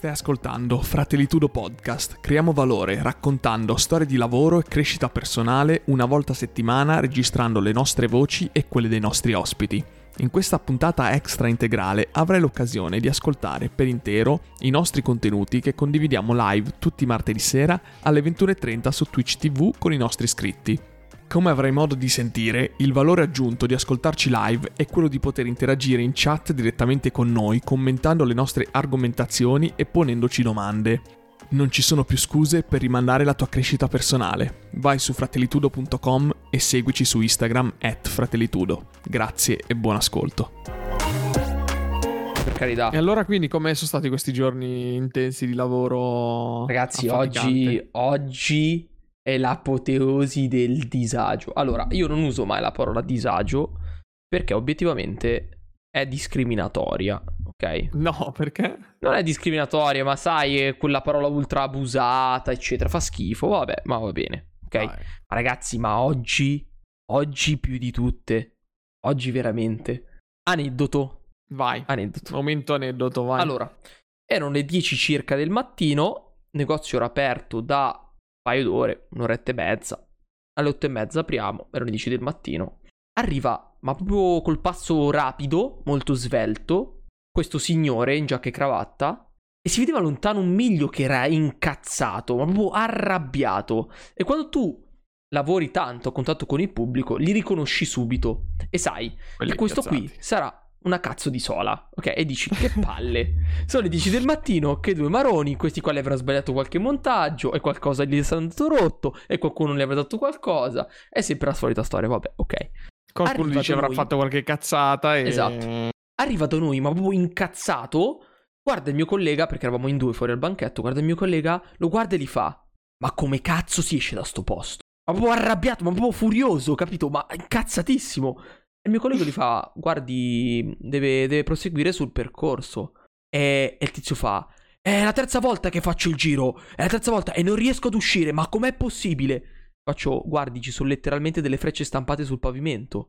Stai ascoltando Fratellitudo Podcast, creiamo valore raccontando storie di lavoro e crescita personale una volta a settimana registrando le nostre voci e quelle dei nostri ospiti. In questa puntata extra integrale avrai l'occasione di ascoltare per intero i nostri contenuti che condividiamo live tutti i martedì sera alle 21:30 su Twitch TV con i nostri iscritti. Come avrai modo di sentire, il valore aggiunto di ascoltarci live è quello di poter interagire in chat direttamente con noi, commentando le nostre argomentazioni e ponendoci domande. Non ci sono più scuse per rimandare la tua crescita personale. Vai su fratellitudo.com e seguici su Instagram @fratellitudo. Grazie e buon ascolto. Per carità. E allora quindi come sono stati questi giorni intensi di lavoro? Ragazzi, oggi è l'apoteosi del disagio. Allora, io non uso mai la parola disagio perché obiettivamente è discriminatoria, ok? No, perché? Non è discriminatoria, ma sai, è quella parola ultra abusata, eccetera, fa schifo, vabbè, ma va bene, ok? Vai. Ma ragazzi, ma oggi più di tutte, oggi veramente. Aneddoto. Vai. Aneddoto. Momento aneddoto, vai. Allora, erano le 10 circa del mattino, negozio era aperto da un paio d'ore, un'oretta e mezza. Alle 8:30 apriamo, erano le 10 del mattino. Arriva, ma proprio col passo rapido, molto svelto, questo signore in giacca e cravatta, e si vedeva lontano un miglio che era incazzato, ma proprio arrabbiato. E quando tu lavori tanto a contatto con il pubblico, li riconosci subito e sai quelli che questo incazzati. Qui sarà una cazzo di sola, ok? E dici che palle. Sono le 10 del mattino, che due maroni, questi qua le avranno sbagliato qualche montaggio e qualcosa gli è stato rotto e qualcuno gli avrà dato qualcosa. È sempre la solita storia, vabbè, ok. Qualcuno dice avrà fatto qualche cazzata e... Esatto. Arriva da noi, ma proprio incazzato, guarda il mio collega, perché eravamo in due fuori al banchetto, guarda il mio collega, lo guarda e gli fa: ma come cazzo si esce da sto posto? Ma proprio arrabbiato, ma proprio furioso, capito? Ma incazzatissimo. Il mio collega gli fa: guardi, deve proseguire sul percorso. E il tizio fa: è la terza volta che faccio il giro, è la terza volta e non riesco ad uscire, ma com'è possibile? Faccio: guardi, ci sono letteralmente delle frecce stampate sul pavimento,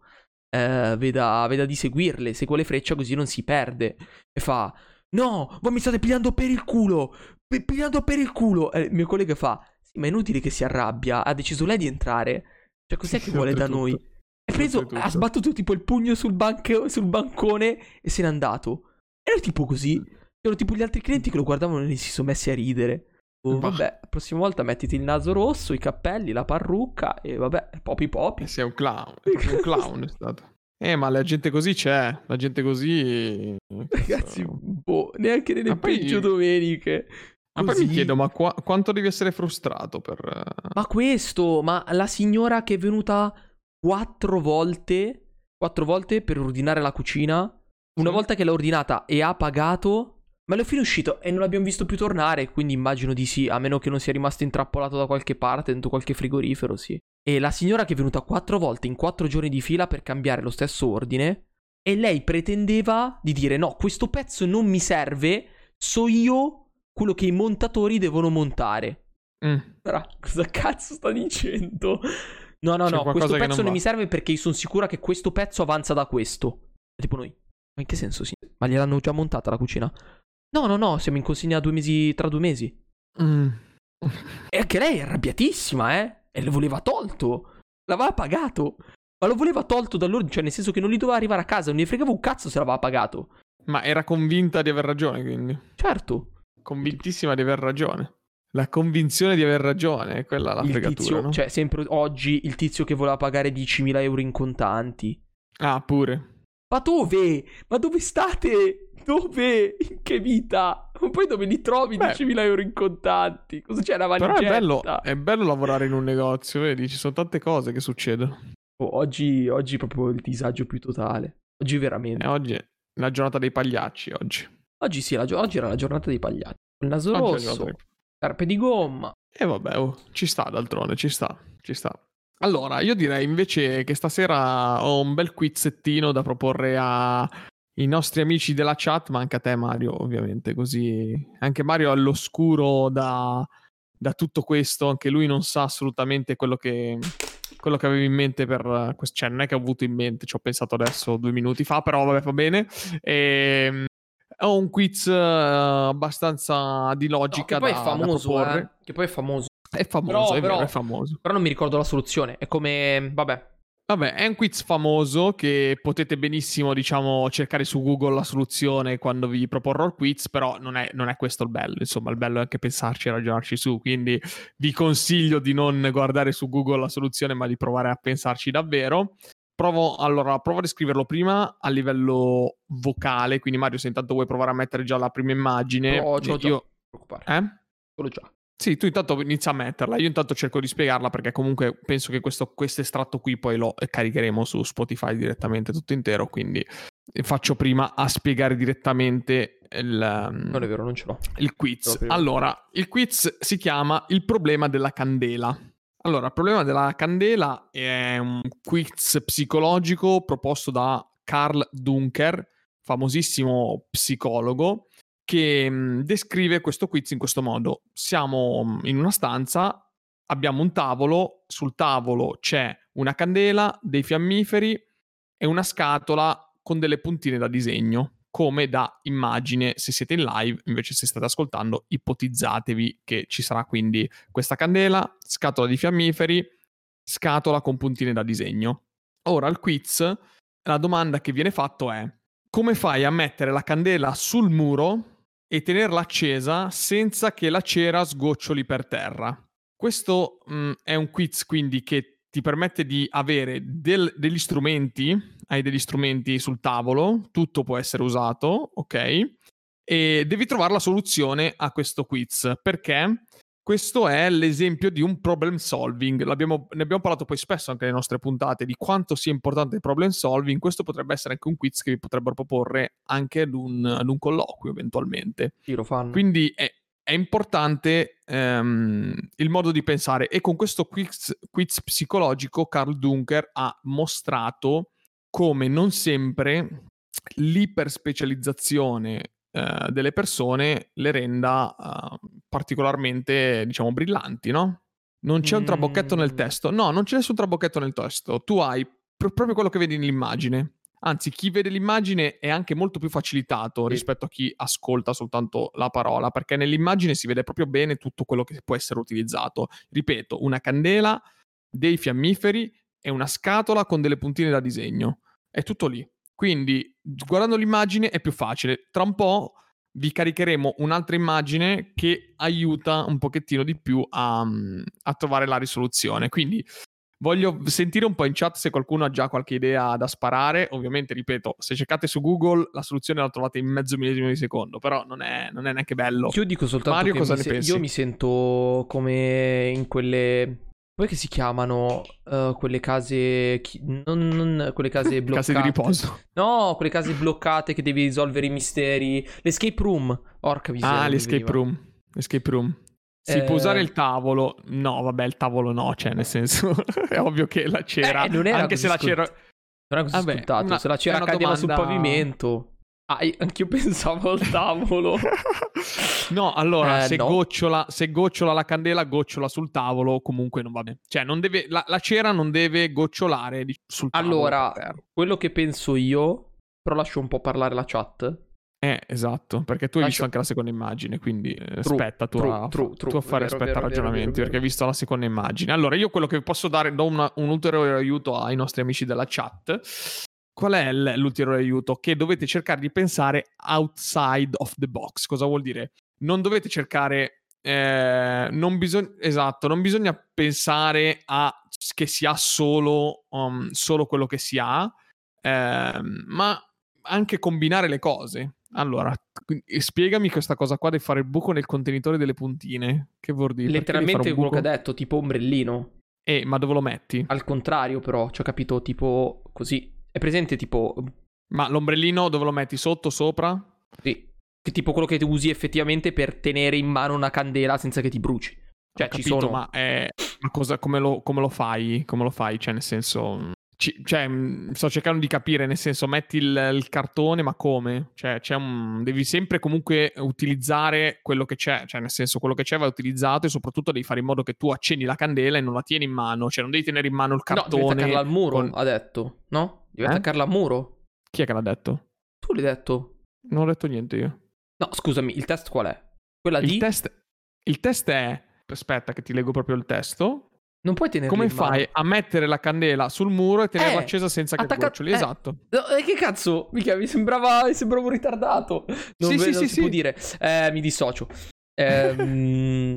veda di seguirle, segua le frecce così non si perde. E fa: no, voi mi state pigliando per il culo, pigliando per il culo. E il mio collega fa: sì, ma è inutile che si arrabbia, ha deciso lei di entrare, cioè cos'è che vuole da noi? Preso, ha sbattuto tipo il pugno sul bancone e se n'è andato. Era tipo così. C'erano tipo gli altri clienti che lo guardavano e si sono messi a ridere. Oh, vabbè, la prossima volta mettiti il naso rosso, i cappelli, la parrucca e vabbè, popi. Sei un clown. È un clown è stato. Ma la gente così c'è. La gente così. Ragazzi, boh, neanche nelle peggio domeniche. Ma poi mi chiedo, ma quanto devi essere frustrato per. Ma questo, ma la signora che è venuta 4 volte per ordinare la cucina. Una volta che l'ha ordinata e ha pagato, ma l'ho fine uscito e non l'abbiamo visto più tornare. Quindi immagino di sì, a meno che non sia rimasto intrappolato da qualche parte, dentro qualche frigorifero, sì. E la signora che è venuta 4 volte in 4 giorni di fila per cambiare lo stesso ordine. E lei pretendeva di dire: no, questo pezzo non mi serve, so io quello che i montatori devono montare. Allora, cosa cazzo sta dicendo? No, questo pezzo non mi serve perché io sono sicura che questo pezzo avanza da questo. E tipo noi: ma in che senso sì? Ma gliel'hanno già montata la cucina? No, siamo in consegna tra 2 mesi. E anche lei è arrabbiatissima, e lo voleva tolto. L'aveva pagato, ma lo voleva tolto dall'ordine, cioè nel senso che non gli doveva arrivare a casa, non gli fregava un cazzo se l'aveva pagato. Ma era convinta di aver ragione, quindi. Certo. Convintissima di aver ragione. La convinzione di aver ragione è quella la fregatura, tizio, no? Cioè, sempre oggi il tizio che voleva pagare 10.000 euro in contanti. Ah, pure. Ma dove? Ma dove state? Dove? In che vita? Ma poi dove li trovi 10.000 euro in contanti? Cosa c'è, una valigetta? Però è bello lavorare in un negozio, vedi? Ci sono tante cose che succedono. Oh, oggi è proprio il disagio più totale. Oggi veramente. Oggi è la giornata dei pagliacci, oggi. Oggi sì, oggi era la giornata dei pagliacci. Il naso rosso. Scarpe di gomma. E vabbè, ci sta d'altronde, ci sta. Allora, io direi invece che stasera ho un bel quizzettino da proporre ai nostri amici della chat, ma anche a te Mario, ovviamente, così. Anche Mario è all'oscuro da tutto questo, anche lui non sa assolutamente quello che avevo in mente per questo, cioè non è che ho avuto in mente, ci ho pensato adesso 2 minuti fa, però vabbè, va bene. è un quiz abbastanza di logica, no, che poi da, è famoso, da proporre. Che poi è famoso. È famoso, però, è vero, però, è famoso. Però non mi ricordo la soluzione, è come... Vabbè, è un quiz famoso che potete benissimo, diciamo, cercare su Google la soluzione quando vi proporrò il quiz, però non è questo il bello, insomma, il bello è anche pensarci e ragionarci su, quindi vi consiglio di non guardare su Google la soluzione, ma di provare a pensarci davvero. Provo a descriverlo prima a livello vocale, quindi Mario, se intanto vuoi provare a mettere già la prima immagine... L'ho già. Sì, tu intanto inizi a metterla, io intanto cerco di spiegarla perché comunque penso che questo estratto qui poi lo caricheremo su Spotify direttamente tutto intero, quindi faccio prima a spiegare direttamente non è vero, non ce l'ho. Il quiz. Allora, il quiz si chiama Il problema della candela. Allora, il problema della candela è un quiz psicologico proposto da Karl Duncker, famosissimo psicologo, che descrive questo quiz in questo modo. Siamo in una stanza, abbiamo un tavolo, sul tavolo c'è una candela, dei fiammiferi e una scatola con delle puntine da disegno, come da immagine se siete in live, invece se state ascoltando ipotizzatevi che ci sarà quindi questa candela, scatola di fiammiferi, scatola con puntine da disegno. Ora il quiz, la domanda che viene fatto è: come fai a mettere la candela sul muro e tenerla accesa senza che la cera sgoccioli per terra? Questo è un quiz quindi che ti permette di avere degli strumenti, hai degli strumenti sul tavolo, tutto può essere usato, ok? E devi trovare la soluzione a questo quiz, perché questo è l'esempio di un problem solving. Ne abbiamo parlato poi spesso anche nelle nostre puntate di quanto sia importante il problem solving. Questo potrebbe essere anche un quiz che vi potrebbero proporre anche ad un colloquio eventualmente. Sì, lo fanno. Quindi è importante il modo di pensare, e con questo quiz psicologico Karl Duncker ha mostrato come non sempre l'iperspecializzazione delle persone le renda particolarmente, diciamo, brillanti, no? Non c'è un trabocchetto nel testo. No, non c'è nessun trabocchetto nel testo. Tu hai proprio quello che vedi nell'immagine. Anzi, chi vede l'immagine è anche molto più facilitato rispetto a chi ascolta soltanto la parola, perché nell'immagine si vede proprio bene tutto quello che può essere utilizzato. Ripeto, una candela, dei fiammiferi e una scatola con delle puntine da disegno. È tutto lì. Quindi guardando l'immagine è più facile. Tra un po' vi caricheremo un'altra immagine che aiuta un pochettino di più a trovare la risoluzione. Quindi voglio sentire un po' in chat se qualcuno ha già qualche idea da sparare. Ovviamente, ripeto, se cercate su Google la soluzione la trovate in mezzo millesimo di secondo, però non è neanche bello. Io dico soltanto Mario, cosa ne pensi? Io mi sento come in quelle... Poi che si chiamano quelle case, non quelle case bloccate, case di riposo. No, quelle case bloccate che devi risolvere i misteri. L'escape room. Orca miseria. Ah, l'escape room. Si può usare il tavolo. No, vabbè, il tavolo no, cioè nel senso è ovvio che la cera non era anche se la cera non era così scontato, se la cera cadeva sul pavimento. Ah, anch'io pensavo al tavolo. No, allora, se gocciola la candela, gocciola sul tavolo, comunque non va bene. Cioè, non deve, la cera non deve gocciolare sul tavolo. Allora, quello che penso io, però lascio un po' parlare la chat. Esatto, perché tu hai visto anche la seconda immagine, quindi aspetta tu a fare ragionamenti, perché hai visto la seconda immagine. Allora, io quello che posso dare, do un ulteriore aiuto ai nostri amici della chat. Qual è l'ulteriore aiuto? Che dovete cercare di pensare outside of the box. Cosa vuol dire? Non dovete cercare... non bisogna pensare a che si ha solo quello che si ha, ma anche combinare le cose. Allora, spiegami questa cosa qua di fare il buco nel contenitore delle puntine. Che vuol dire? Letteralmente quello che ha detto, tipo ombrellino. Ma dove lo metti? Al contrario però, cioè, capito, tipo così... È presente tipo... Ma l'ombrellino dove lo metti? Sotto? Sopra? Sì. Che tipo quello che tu usi effettivamente per tenere in mano una candela senza che ti bruci. Cioè, capito, ci sono... Come lo fai? Come lo fai? Cioè, nel senso... sto cercando di capire, nel senso, metti il cartone, ma come? Cioè, devi sempre comunque utilizzare quello che c'è. Cioè, nel senso, quello che c'è va utilizzato, e soprattutto devi fare in modo che tu accendi la candela e non la tieni in mano. Cioè, non devi tenere in mano il cartone. No, devi attaccarla al muro, ha detto, no? Devi attaccarla al muro. Chi è che l'ha detto? Tu l'hai detto. Non ho letto niente io. No, scusami, il test qual è? Quella di... Il test è... Aspetta che ti leggo proprio il testo. Non puoi tenerlo in mano. Come fai a mettere la candela sul muro e tenerla accesa senza che brucioli? Esatto. No, che cazzo? Mica, mi sembrava un ritardato. Non si può dire. Mi dissocio.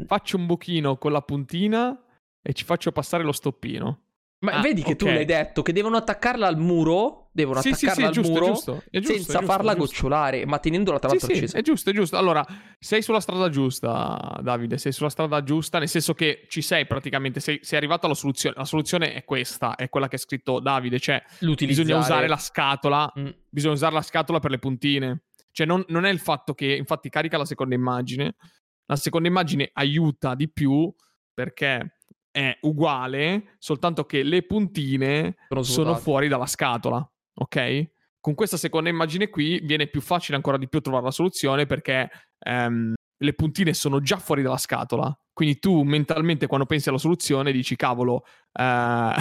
Faccio un buchino con la puntina e ci faccio passare lo stoppino. Ma vedi che tu l'hai detto che devono attaccarla al muro. Devono attaccarla al muro senza farla gocciolare, ma tenendola tra l'altro accesa. Sì, è giusto. Allora, sei sulla strada giusta, Davide. Sei sulla strada giusta, nel senso che ci sei praticamente. Sei arrivato alla soluzione. La soluzione è questa, è quella che ha scritto Davide. Cioè, bisogna usare la scatola. Bisogna usare la scatola per le puntine. Cioè, non è il fatto che, infatti, carica la seconda immagine. La seconda immagine aiuta di più perché è uguale, soltanto che le puntine sono fuori dalla scatola, ok? Con questa seconda immagine qui viene più facile ancora di più trovare la soluzione perché le puntine sono già fuori dalla scatola. Quindi tu mentalmente quando pensi alla soluzione dici cavolo, e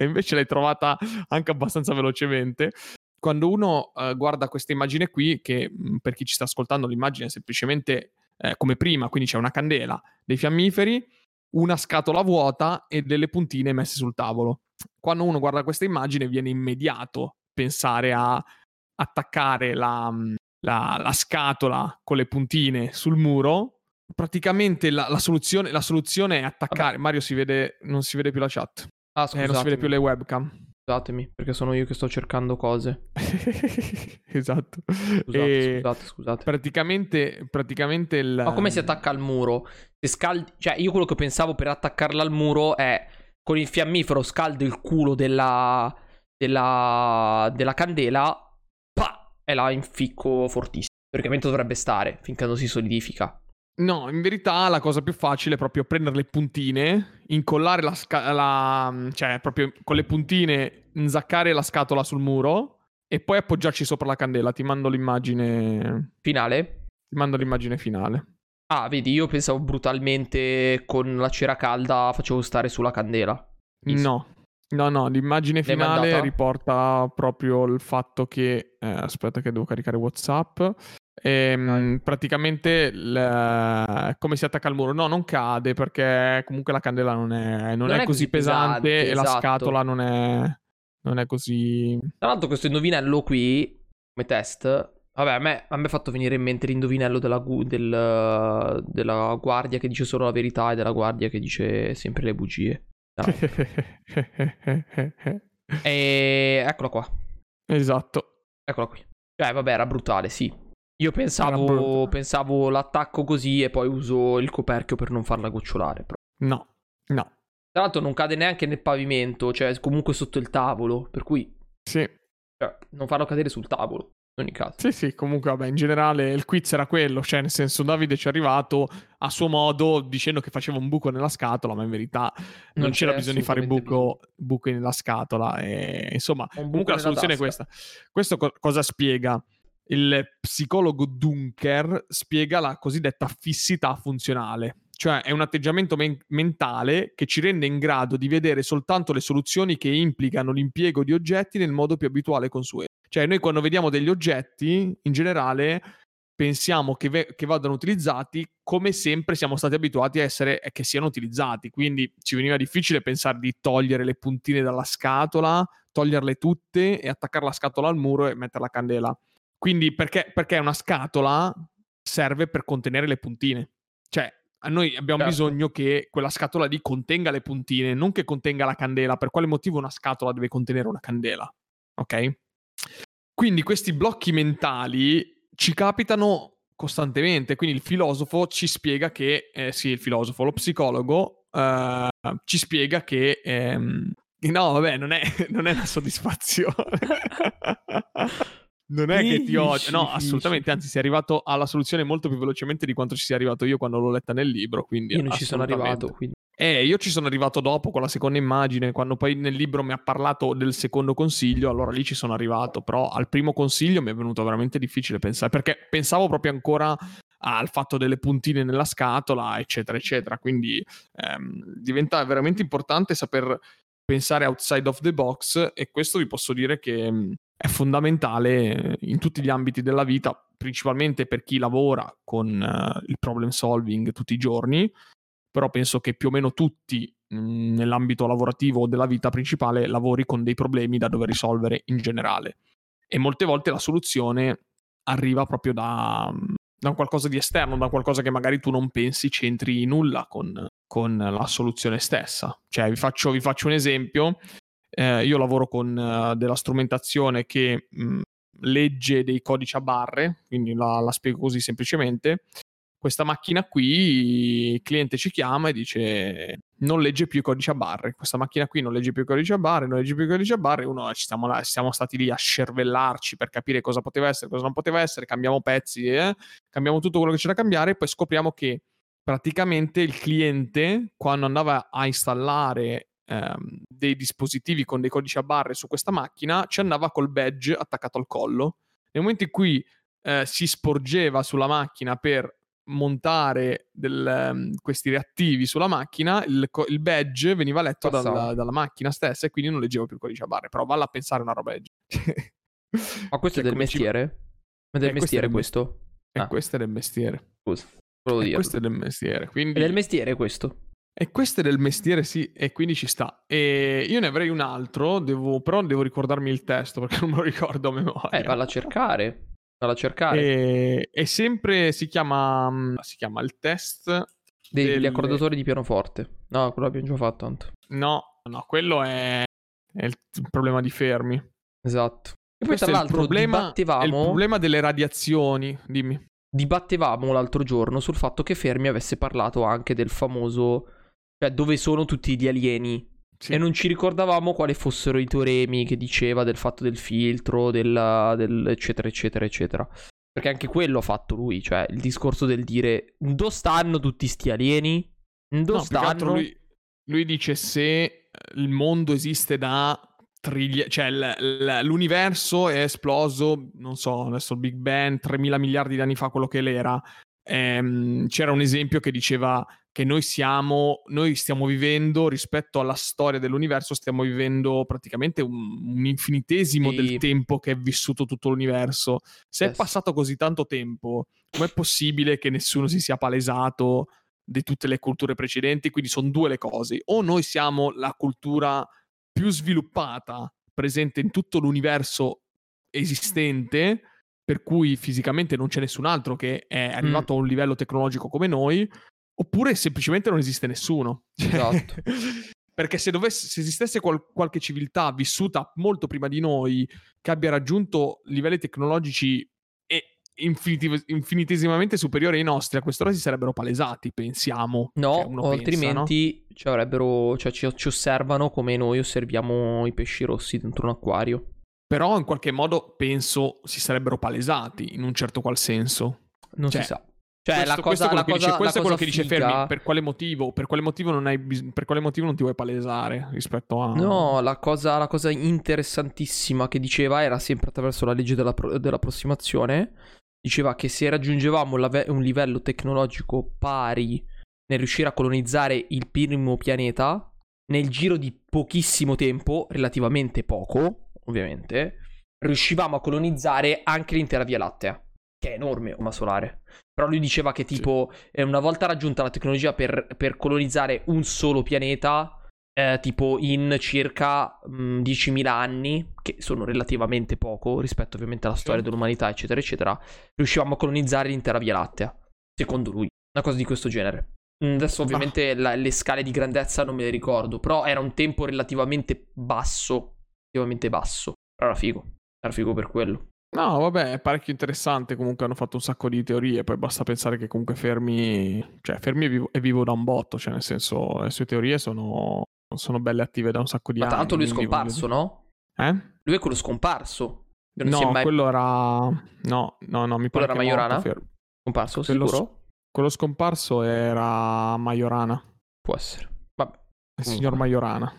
invece l'hai trovata anche abbastanza velocemente. Quando uno guarda questa immagine qui, che per chi ci sta ascoltando l'immagine è semplicemente come prima, quindi c'è una candela, dei fiammiferi, una scatola vuota e delle puntine messe sul tavolo. Quando uno guarda questa immagine viene immediato pensare a attaccare la scatola con le puntine sul muro. Praticamente la soluzione è attaccare. Vabbè. Mario non si vede più la chat. Ah, non si vede più le webcam. Scusatemi, perché sono io che sto cercando cose. Esatto. Scusate. Praticamente il... Ma come si attacca al muro? Se scaldi... Cioè, io quello che pensavo per attaccarla al muro è... Con il fiammifero scaldo il culo della candela... Pa! E la inficco fortissimo. Teoricamente dovrebbe stare, finché non si solidifica. No, in verità la cosa più facile è proprio prendere le puntine, incollare cioè proprio con le puntine inzaccare la scatola sul muro e poi appoggiarci sopra la candela. Ti mando l'immagine finale? Ti mando l'immagine finale. Ah, vedi, io pensavo brutalmente con la cera calda facevo stare sulla candela. No, l'immagine finale riporta proprio il fatto che... aspetta che devo caricare WhatsApp... praticamente come si attacca al muro? No, non cade perché comunque la candela non è così pesante, esatto. E la scatola non è così. Tra l'altro questo indovinello qui come test, vabbè, a me è fatto venire in mente l'indovinello della guardia che dice solo la verità e della guardia che dice sempre le bugie. E... eccola qua. Esatto. Eccola qui. Cioè vabbè, era brutale, sì. Io pensavo l'attacco così e poi uso il coperchio per non farla gocciolare. No. Tra l'altro non cade neanche nel pavimento, cioè comunque sotto il tavolo, per cui... Sì. Cioè, non farlo cadere sul tavolo, in ogni caso. Sì, comunque vabbè, in generale il quiz era quello, cioè nel senso Davide ci è arrivato a suo modo dicendo che faceva un buco nella scatola, ma in verità non c'era bisogno di fare il buco nella scatola. E, insomma, comunque la soluzione tasca è questa. Questo cosa spiega? Il psicologo Duncker spiega la cosiddetta fissità funzionale, cioè è un atteggiamento mentale che ci rende in grado di vedere soltanto le soluzioni che implicano l'impiego di oggetti nel modo più abituale e consueto. Cioè noi quando vediamo degli oggetti, in generale, pensiamo che vadano utilizzati come sempre siamo stati abituati a essere che siano utilizzati, quindi ci veniva difficile pensare di togliere le puntine dalla scatola, toglierle tutte e attaccare la scatola al muro e mettere la candela. Quindi perché una scatola serve per contenere le puntine. Cioè, noi abbiamo bisogno che quella scatola lì contenga le puntine, non che contenga la candela. Per quale motivo una scatola deve contenere una candela? Ok? Quindi questi blocchi mentali ci capitano costantemente. Quindi il filosofo ci spiega che... lo psicologo ci spiega che... no, vabbè, non è una soddisfazione. Non è che ti odio, no, assolutamente, anzi sei arrivato alla soluzione molto più velocemente di quanto ci sia arrivato io quando l'ho letta nel libro, quindi io non ci sono arrivato, quindi. Io ci sono arrivato dopo con la seconda immagine, quando poi nel libro mi ha parlato del secondo consiglio, allora lì ci sono arrivato, però al primo consiglio mi è venuto veramente difficile pensare, perché pensavo proprio ancora al fatto delle puntine nella scatola, eccetera, eccetera, quindi diventa veramente importante saper pensare outside of the box e questo vi posso dire che è fondamentale in tutti gli ambiti della vita, principalmente per chi lavora con il problem solving tutti i giorni, però penso che più o meno tutti nell'ambito lavorativo o della vita principale lavori con dei problemi da dover risolvere in generale, e molte volte la soluzione arriva proprio da qualcosa di esterno, da qualcosa che magari tu non pensi c'entri nulla con la soluzione stessa. Cioè vi faccio un esempio, io lavoro con della strumentazione che legge dei codici a barre, quindi la spiego così semplicemente. Questa macchina qui, il cliente ci chiama e dice non legge più i codici a barre, questa macchina qui non legge più i codici a barre, non legge più i codici a barre, uno siamo stati lì a scervellarci per capire cosa poteva essere, cosa non poteva essere, cambiamo pezzi, cambiamo tutto quello che c'era da cambiare, e poi scopriamo che praticamente il cliente, quando andava a installare dei dispositivi con dei codici a barre su questa macchina, ci andava col badge attaccato al collo. Nel momento in cui si sporgeva sulla macchina per montare questi reattivi sulla macchina, il badge veniva letto dalla macchina stessa, e quindi non leggevo più il codice a barre. Però valla a pensare una roba del genere. Ma questo è del mestiere? Ma del mestiere questo? E questo è del mestiere. Scusa, questo è del mestiere. Quindi... È del mestiere questo? E questo è del mestiere, sì, e quindi ci sta. E io ne avrei un altro, però devo ricordarmi il testo perché non me lo ricordo a memoria. Valla a cercare. E sempre si chiama il test degli accordatori di pianoforte. No, quello abbiamo già fatto tanto. No, quello è il problema di Fermi. Esatto. E poi tra l'altro il problema delle radiazioni, dimmi. Dibattevamo l'altro giorno sul fatto che Fermi avesse parlato anche del famoso, cioè, dove sono tutti gli alieni. Sì. E non ci ricordavamo quali fossero i teoremi che diceva del fatto del filtro, del eccetera eccetera eccetera. Perché anche quello ha fatto lui, cioè il discorso del dire dove stanno tutti sti alieni? Dove stanno? Lui dice se il mondo esiste da trilioni, cioè l'universo è esploso, non so, adesso il Big Bang 3.000 miliardi di anni fa, quello che l'era. C'era un esempio che diceva che noi stiamo vivendo, rispetto alla storia dell'universo, stiamo vivendo praticamente un infinitesimo del tempo che è vissuto tutto l'universo. Se è passato così tanto tempo, com'è possibile che nessuno si sia palesato di tutte le culture precedenti? Quindi sono due le cose: o noi siamo la cultura più sviluppata presente in tutto l'universo esistente, per cui fisicamente non c'è nessun altro che è arrivato a un livello tecnologico come noi, oppure semplicemente non esiste nessuno. Esatto. Perché se esistesse qualche civiltà vissuta molto prima di noi, che abbia raggiunto livelli tecnologici infinitesimamente superiori ai nostri, a quest'ora si sarebbero palesati, pensiamo. No, cioè altrimenti no? Ci osservano come noi osserviamo i pesci rossi dentro un acquario. Però in qualche modo penso si sarebbero palesati in un certo qual senso. Non si sa. Cioè questo è quello che dice Fermi, per quale motivo non ti vuoi palesare rispetto a... No, la cosa interessantissima che diceva era sempre attraverso la legge dell'approssimazione, diceva che se raggiungevamo un livello tecnologico pari nel riuscire a colonizzare il primo pianeta, nel giro di pochissimo tempo, relativamente poco ovviamente, riuscivamo a colonizzare anche l'intera Via Lattea, che è enorme, una solare. Però lui diceva che tipo una volta raggiunta la tecnologia per colonizzare un solo pianeta, tipo in circa 10.000 anni, che sono relativamente poco rispetto ovviamente alla storia dell'umanità eccetera eccetera, riuscivamo a colonizzare l'intera Via Lattea, secondo lui, una cosa di questo genere. Adesso ovviamente le scale di grandezza non me le ricordo, però era un tempo relativamente basso. Era figo per quello. No, vabbè, è parecchio interessante, comunque hanno fatto un sacco di teorie, poi basta pensare che comunque Fermi è vivo da un botto, cioè nel senso le sue teorie sono belle attive da un sacco di anni. Ma tanto lui è scomparso, no? Lui è quello scomparso. Quello era... No, mi pare che era Majorana? Scomparso, quello sicuro? Quello scomparso era Majorana. Può essere. Vabbè. Il signor Majorana.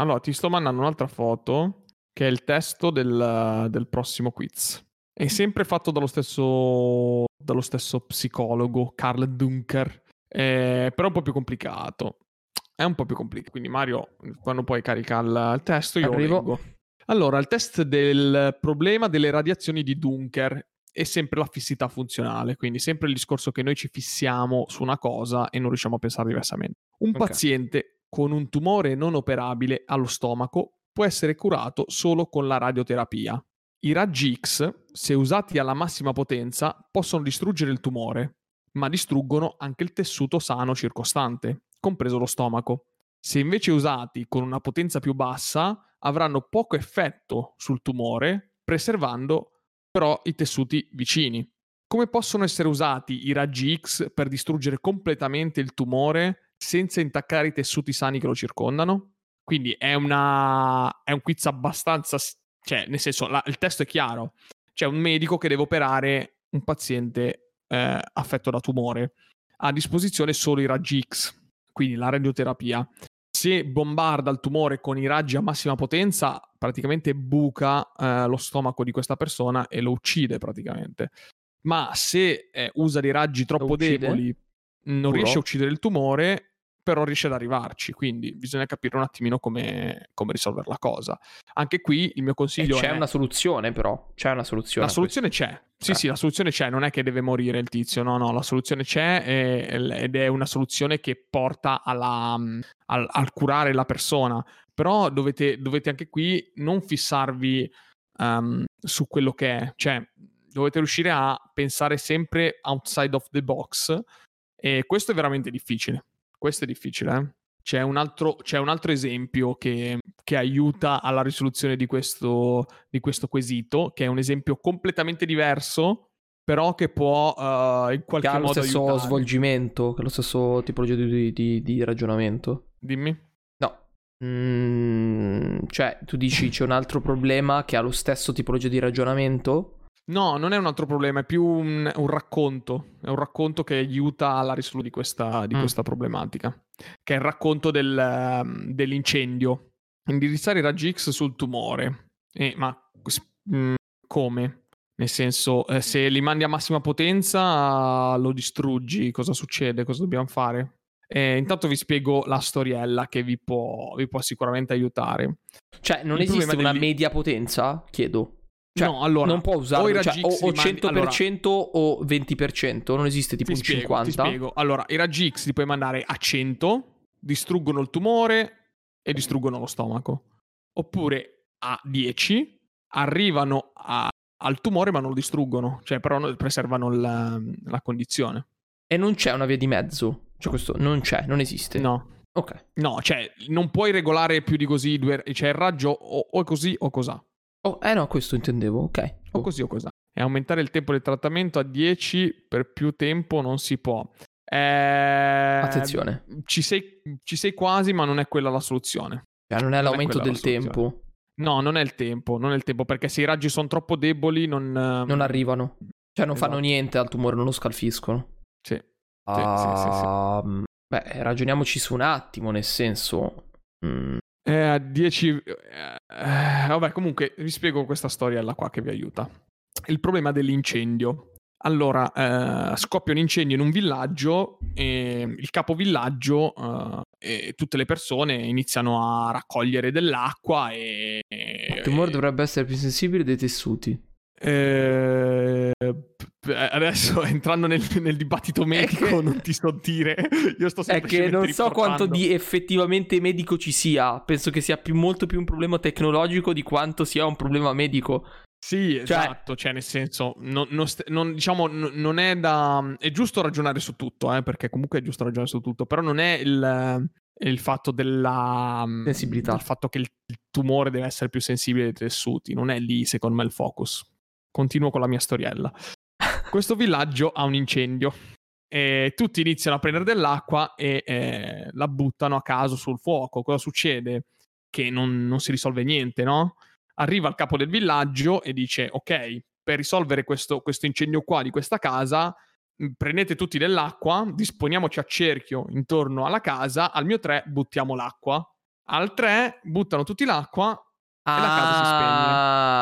Allora, ti sto mandando un'altra foto... che è il testo del prossimo quiz. È sempre fatto dallo stesso psicologo, Karl Duncker, però un po' più complicato. Quindi Mario, quando puoi carica il testo, io arrivo. Leggo. Allora, il test del problema delle radiazioni di Duncker è sempre la fissità funzionale, quindi sempre il discorso che noi ci fissiamo su una cosa e non riusciamo a pensare diversamente. Un paziente con un tumore non operabile allo stomaco può essere curato solo con la radioterapia. I raggi X, se usati alla massima potenza, possono distruggere il tumore, ma distruggono anche il tessuto sano circostante, compreso lo stomaco. Se invece usati con una potenza più bassa, avranno poco effetto sul tumore, preservando però i tessuti vicini. Come possono essere usati i raggi X per distruggere completamente il tumore senza intaccare i tessuti sani che lo circondano? Quindi è un quiz abbastanza... Cioè, nel senso, il testo è chiaro. C'è un medico che deve operare un paziente affetto da tumore. Ha a disposizione solo i raggi X, quindi la radioterapia. Se bombarda il tumore con i raggi a massima potenza, praticamente buca lo stomaco di questa persona e lo uccide praticamente. Ma se usa dei raggi troppo deboli, non riesce a uccidere il tumore, però riesce ad arrivarci. Quindi bisogna capire un attimino come risolvere la cosa. Anche qui il mio consiglio è... C'è una soluzione però, c'è una soluzione. La soluzione c'è. Sì, sì, la soluzione c'è, non è che deve morire il tizio, no, la soluzione c'è ed è una soluzione che porta al curare la persona, però dovete anche qui non fissarvi su quello che è, cioè dovete riuscire a pensare sempre outside of the box e questo è veramente difficile, C'è un altro esempio che aiuta alla risoluzione di questo quesito, che è un esempio completamente diverso, però che può in qualche modo aiutare. Che ha lo stesso svolgimento, che ha lo stesso tipologia di ragionamento. Dimmi. No. Cioè, tu dici c'è un altro problema che ha lo stesso tipologia di ragionamento? No, non è un altro problema, è più un racconto. È un racconto che aiuta alla risoluzione di questa problematica, che è il racconto dell'incendio. Indirizzare i raggi X sul tumore. Ma come? Nel senso, se li mandi a massima potenza lo distruggi, cosa succede? Cosa dobbiamo fare? Intanto vi spiego la storiella che vi può sicuramente aiutare. Cioè, non esiste una media potenza? Chiedo. Cioè, no, allora, non può usarlo, o 100% o 20%, non esiste tipo un 50%. Ti spiego. Allora, i raggi X li puoi mandare a 100, distruggono il tumore e distruggono lo stomaco. Oppure a 10, arrivano al tumore ma non lo distruggono, cioè però preservano la condizione. E non c'è una via di mezzo? Cioè questo non esiste? No. Ok. No, cioè non puoi regolare più di così, cioè il raggio o così o cos'ha. Oh, no, questo intendevo, ok. O così o cos'ha. E aumentare il tempo del trattamento a 10 per più tempo non si può. Attenzione. Ci sei quasi, ma non è quella la soluzione. Non è l'aumento del tempo? No, non è il tempo, perché se i raggi sono troppo deboli non arrivano. Cioè non fanno niente al tumore, non lo scalfiscono. Sì. Sì. Beh, ragioniamoci su un attimo, nel senso... A 10... vabbè, comunque vi spiego questa storiella qua che vi aiuta. Il problema dell'incendio. Allora, scoppia un incendio in un villaggio e il capovillaggio e tutte le persone iniziano a raccogliere dell'acqua e... Il tumore dovrebbe essere più sensibile dei tessuti. Adesso entrando nel dibattito medico non ti so dire. Io sto semplicemente è che non so quanto di effettivamente medico ci sia. Penso che sia molto più un problema tecnologico di quanto sia un problema medico. Sì, cioè... esatto, cioè nel senso non è da... È giusto ragionare su tutto, perché comunque è giusto ragionare su tutto. Però non è il fatto della sensibilità, il fatto che il tumore deve essere più sensibile ai tessuti. Non è lì secondo me il focus. Continuo con la mia storiella. Questo villaggio ha un incendio e tutti iniziano a prendere dell'acqua e la buttano a caso sul fuoco. Cosa succede? Che non si risolve niente, no? Arriva il capo del villaggio e dice: ok, per risolvere questo incendio qua di questa casa, prendete tutti dell'acqua, disponiamoci a cerchio intorno alla casa, al mio 3 buttiamo l'acqua. Al 3 buttano tutti l'acqua. E la casa si spegne.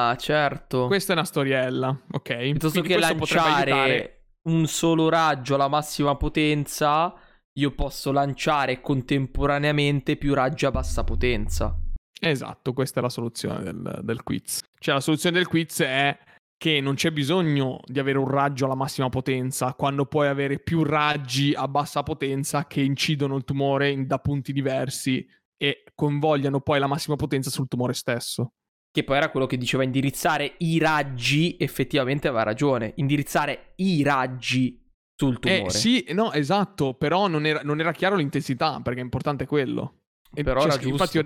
Ah, certo. Questa è una storiella, ok? Piuttosto che lanciare un solo raggio alla massima potenza, io posso lanciare contemporaneamente più raggi a bassa potenza. Esatto, questa è la soluzione del quiz. Cioè la soluzione del quiz è che non c'è bisogno di avere un raggio alla massima potenza quando puoi avere più raggi a bassa potenza che incidono il tumore da punti diversi e convogliano poi la massima potenza sul tumore stesso. Che poi era quello che diceva, indirizzare i raggi, effettivamente aveva ragione, indirizzare i raggi sul tumore. Sì, no, esatto, però non era chiaro l'intensità, perché è importante quello. E però era giusto. Infatti io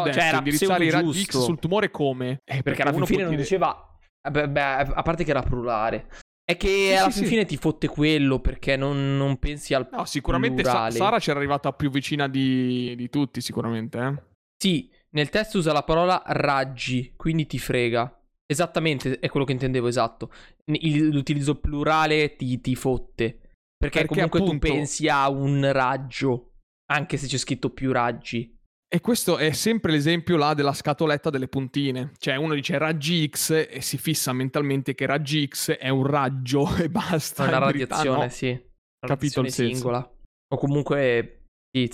adesso, cioè, indirizzare i raggi X sul tumore come? Perché alla fine non diceva... Beh, a parte che era plurale. È che alla fine ti fotte quello, perché non pensi al plurale. No, sicuramente Sara c'era arrivata più vicina di tutti, sicuramente. Sì, nel testo usa la parola raggi, quindi ti frega. Esattamente, è quello che intendevo, esatto. L'utilizzo plurale ti fotte. Perché comunque appunto, tu pensi a un raggio, anche se c'è scritto più raggi. E questo è sempre l'esempio là della scatoletta delle puntine. Cioè uno dice raggi X e si fissa mentalmente che raggi X è un raggio e basta. È una radiazione, no. Sì. Una capito radiazione il singola. Senso. O comunque... Sì.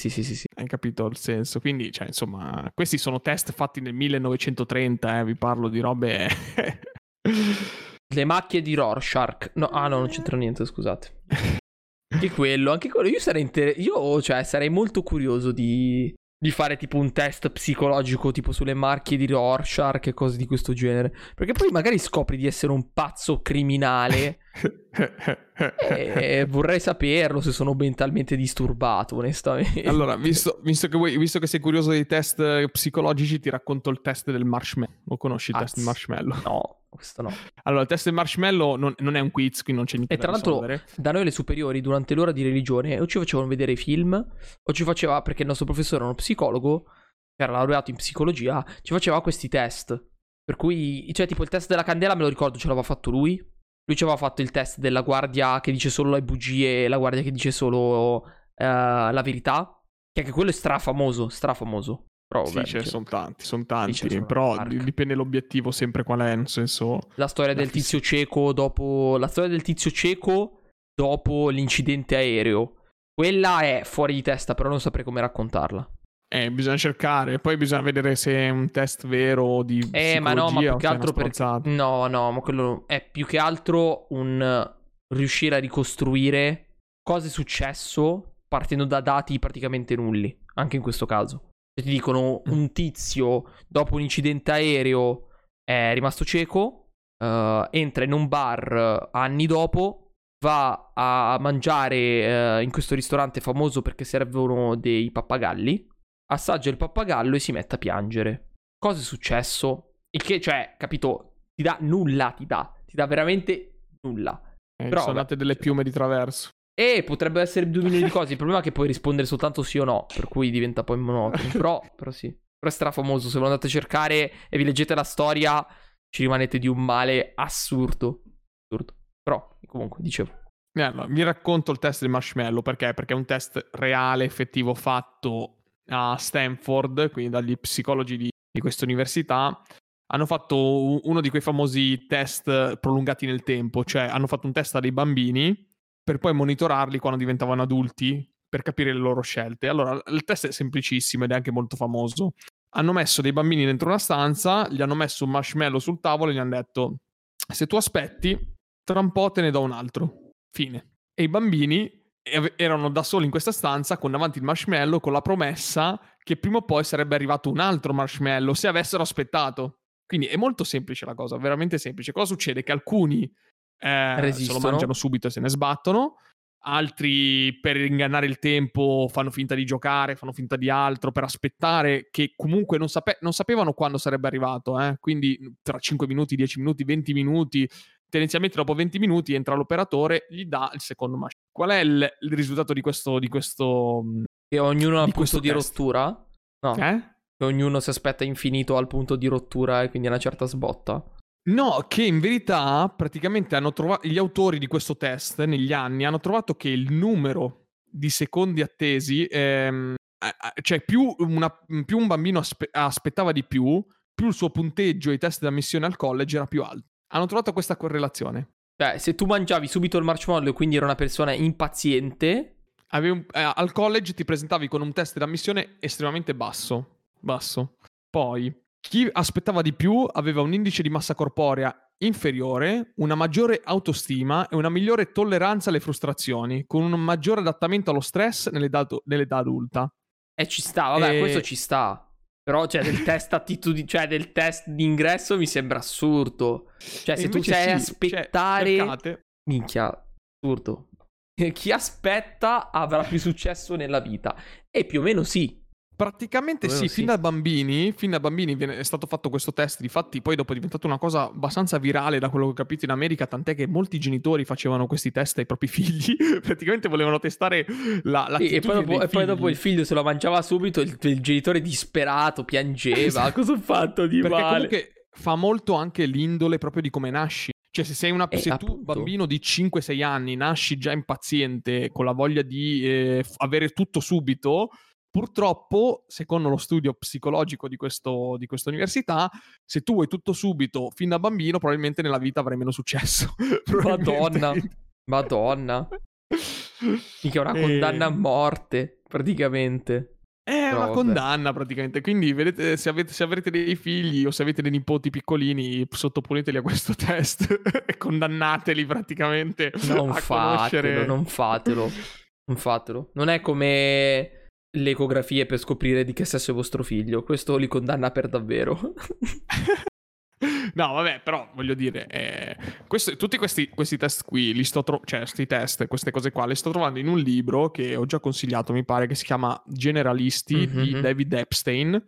Hai capito il senso. Quindi, cioè, insomma, questi sono test fatti nel 1930, vi parlo di robe... Le macchie di Rorschach. No, non c'entra niente, scusate. Anche quello. Io sarei molto curioso di fare tipo un test psicologico tipo sulle macchie di Rorschach e cose di questo genere, perché poi magari scopri di essere un pazzo criminale e vorrei saperlo se sono mentalmente disturbato, onestamente. Allora, visto che sei curioso dei test psicologici, ti racconto il test del marshmallow. Lo conosci il test del marshmallow? No, questo no. Allora, il test del marshmallow non è un quiz, quindi non c'è niente da risolvere. E tra l'altro da noi le superiori durante l'ora di religione o ci facevano vedere i film o ci faceva, perché il nostro professore era uno psicologo, era laureato in psicologia, ci faceva questi test. Per cui, cioè tipo il test della candela me lo ricordo, ce l'aveva fatto lui. Lui ci aveva fatto il test della guardia che dice solo le bugie e la guardia che dice solo la verità, che anche quello è strafamoso. Però, sì, sono tanti, però dipende l'obiettivo sempre qual è, nel senso... La storia del tizio cieco dopo l'incidente aereo. Quella è fuori di testa, però non saprei come raccontarla. Bisogna cercare, poi bisogna vedere se è un test vero di psicologia, ma no, ma più che altro ma quello è più che altro un riuscire a ricostruire cosa è successo partendo da dati praticamente nulli, anche in questo caso. Se ti dicono un tizio dopo un incidente aereo è rimasto cieco, entra in un bar anni dopo, va a mangiare in questo ristorante famoso perché servono dei pappagalli, assaggia il pappagallo e si mette a piangere. Cosa è successo? Il che, cioè, capito, ti dà veramente nulla. Però, sono andate delle piume di traverso. Potrebbe essere 2 milioni di cose. Il problema è che puoi rispondere soltanto sì o no, per cui diventa poi monotono. Però sì. Però è strafamoso. Se lo andate a cercare e vi leggete la storia, ci rimanete di un male assurdo. Però, comunque, dicevo. Allora, vi racconto il test del marshmallow. Perché è un test reale, effettivo, fatto a Stanford, quindi dagli psicologi di questa università. Hanno fatto uno di quei famosi test prolungati nel tempo, cioè hanno fatto un test a dei bambini per poi monitorarli quando diventavano adulti per capire le loro scelte. Allora, il test è semplicissimo ed è anche molto famoso. Hanno messo dei bambini dentro una stanza, gli hanno messo un marshmallow sul tavolo e gli hanno detto: se tu aspetti, tra un po' te ne do un altro. Fine. E i bambini erano da soli in questa stanza con davanti il marshmallow, con la promessa che prima o poi sarebbe arrivato un altro marshmallow se avessero aspettato. Quindi è molto semplice la cosa, veramente semplice. Cosa succede? Che alcuni se lo mangiano subito e se ne sbattono, altri per ingannare il tempo fanno finta di giocare, fanno finta di altro per aspettare, che comunque non sapevano quando sarebbe arrivato, quindi tra 5 minuti, 10 minuti, 20 minuti. Tendenzialmente dopo 20 minuti entra l'operatore, gli dà il secondo match. Qual è il risultato di questo? Che ognuno ha un punto di rottura? No. Che ognuno si aspetta infinito al punto di rottura e quindi è una certa sbotta? No, che in verità praticamente hanno trovato, gli autori di questo test negli anni hanno trovato che il numero di secondi attesi, cioè più un bambino aspettava di più il suo punteggio ai test di ammissione al college era più alto. Hanno trovato questa correlazione. Cioè, se tu mangiavi subito il marshmallow e quindi eri una persona impaziente, al college ti presentavi con un test d'ammissione estremamente basso. Poi, chi aspettava di più aveva un indice di massa corporea inferiore, una maggiore autostima e una migliore tolleranza alle frustrazioni, con un maggiore adattamento allo stress nell'età adulta. Ci sta, vabbè, questo ci sta. Però, cioè, del test del test d'ingresso mi sembra assurdo. Cioè, se tu sei a aspettare... minchia, assurdo. Chi aspetta avrà più successo nella vita. E più o meno sì. Praticamente sì, fin da bambini è stato fatto questo test, difatti poi dopo è diventata una cosa abbastanza virale da quello che ho capito in America, tant'è che molti genitori facevano questi test ai propri figli, praticamente volevano testare l'attitudine e poi dopo il figlio se lo mangiava subito, il genitore disperato piangeva, cosa ho fatto di perché male? Perché comunque fa molto anche l'indole proprio di come nasci. Cioè, se sei tu bambino di 5-6 anni nasci già impaziente con la voglia di avere tutto subito, purtroppo, secondo lo studio psicologico di questa università, se tu vuoi tutto subito fin da bambino, probabilmente nella vita avrai meno successo. Madonna. Mica una condanna a morte, praticamente. Condanna praticamente, quindi vedete, se avrete dei figli o se avete dei nipoti piccolini, sottoponeteli a questo test e condannateli praticamente non fatelo. Non è come le ecografie per scoprire di che sesso è vostro figlio, questo li condanna per davvero. No, vabbè, però voglio dire, tutti questi test qui li sto queste cose qua le sto trovando in un libro che ho già consigliato, mi pare, che si chiama Generalisti di David Epstein.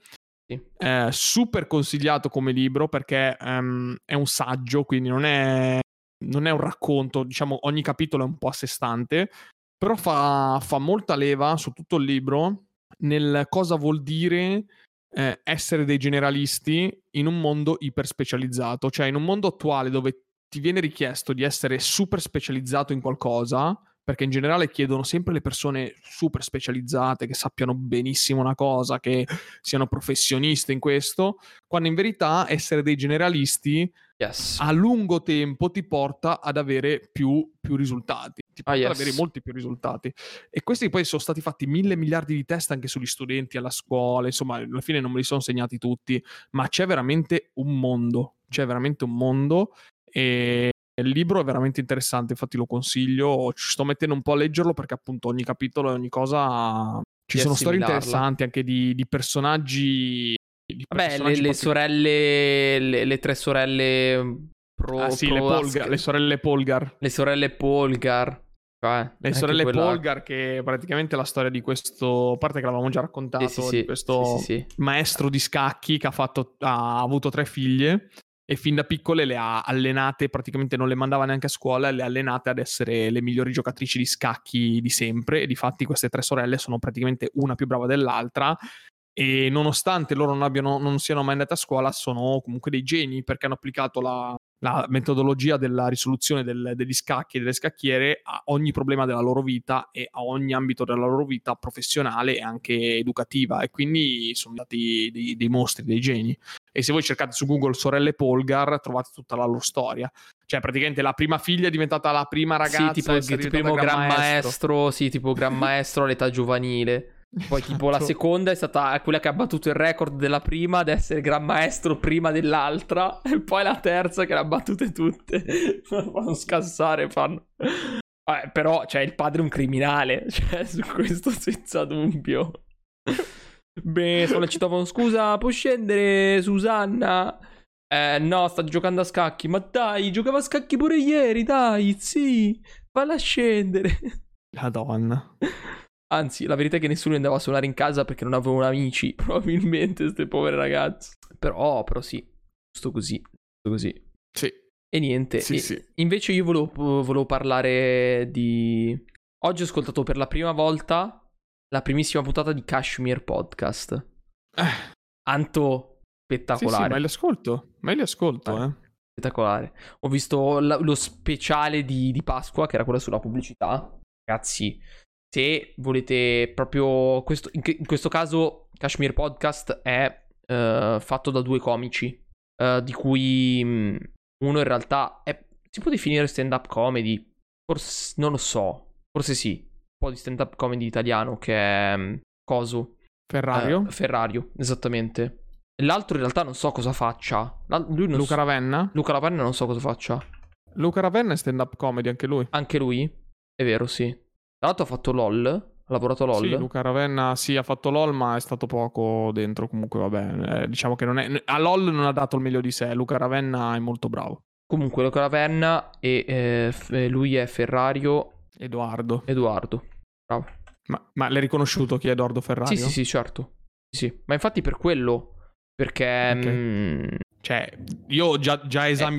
Sì. Super consigliato come libro perché è un saggio, quindi non è un racconto, diciamo, ogni capitolo è un po' a sé stante, però fa molta leva su tutto il libro nel cosa vuol dire essere dei generalisti in un mondo iperspecializzato, cioè in un mondo attuale dove ti viene richiesto di essere super specializzato in qualcosa, perché in generale chiedono sempre le persone super specializzate, che sappiano benissimo una cosa, che siano professioniste in questo, quando in verità essere dei generalisti a lungo tempo ti porta ad avere più risultati, ti porta ad avere molti più risultati. E questi poi sono stati fatti 1.000 miliardi di test anche sugli studenti alla scuola, insomma, alla fine non me li sono segnati tutti, ma c'è veramente un mondo e il libro è veramente interessante, infatti lo consiglio, ci sto mettendo un po' a leggerlo perché appunto ogni capitolo e ogni cosa ci sono storie interessanti anche di personaggi. Vabbè, le tre sorelle le sorelle Polgar. Le sorelle Polgar, che è praticamente la storia di questo, parte che l'avevamo già raccontato, maestro di scacchi che ha avuto 3 figlie e fin da piccole le ha allenate, praticamente non le mandava neanche a scuola, le ha allenate ad essere le migliori giocatrici di scacchi di sempre, e difatti queste 3 sorelle sono praticamente una più brava dell'altra. E nonostante loro non siano mai andate a scuola, sono comunque dei geni perché hanno applicato la metodologia della risoluzione degli scacchi e delle scacchiere a ogni problema della loro vita e a ogni ambito della loro vita professionale e anche educativa, e quindi sono stati dei mostri, dei geni. E se voi cercate su Google sorelle Polgar trovate tutta la loro storia. Cioè praticamente la prima figlia è diventata la prima ragazza, sì, tipo il primo gran maestro. Sì, tipo gran maestro all'età giovanile. Poi tipo la seconda è stata quella che ha battuto il record della prima ad essere gran maestro prima dell'altra, e poi la terza che l'ha battute tutte. Fanno scassare, fanno. Però cioè, il padre è un criminale, cioè, su questo senza dubbio. Beh, sollecitavano, scusa, può scendere Susanna? No, sta giocando a scacchi. Ma dai, giocava a scacchi pure ieri, dai, sì, falla scendere. Madonna. Anzi, la verità è che nessuno andava a suonare in casa perché non avevano amici, probabilmente, queste povere ragazze. Però sì, giusto così. Sì. E niente. Sì. Invece io volevo parlare di... Oggi ho ascoltato per la prima volta la primissima puntata di Cachemire Podcast. Anto, spettacolare. Sì, ma li ascolto, Spettacolare. Ho visto lo speciale di Pasqua, che era quello sulla pubblicità. Ragazzi... Se volete proprio questo, in questo caso Cachemire Podcast è fatto da 2 comici, di cui uno in realtà si può definire stand-up comedy, forse, non lo so, forse sì, un po' di stand-up comedy italiano, che è Ferrario, esattamente, L'altro in realtà non so cosa faccia. Lui non Luca Ravenna? Luca Ravenna non so cosa faccia. Luca Ravenna è stand-up comedy anche lui. Anche lui? È vero, sì. Tra l'altro ha fatto LOL, ha lavorato a LOL. Sì, Luca Ravenna sì, ha fatto LOL, ma è stato poco dentro. Comunque vabbè, diciamo che non è... a LOL non ha dato il meglio di sé. Luca Ravenna è molto bravo. Comunque Luca Ravenna e lui è Ferrario. Edoardo. Bravo. Ma l'hai riconosciuto chi è Edoardo Ferrario? Sì, sì, sì, certo. Sì. Ma infatti per quello... Perché cioè io già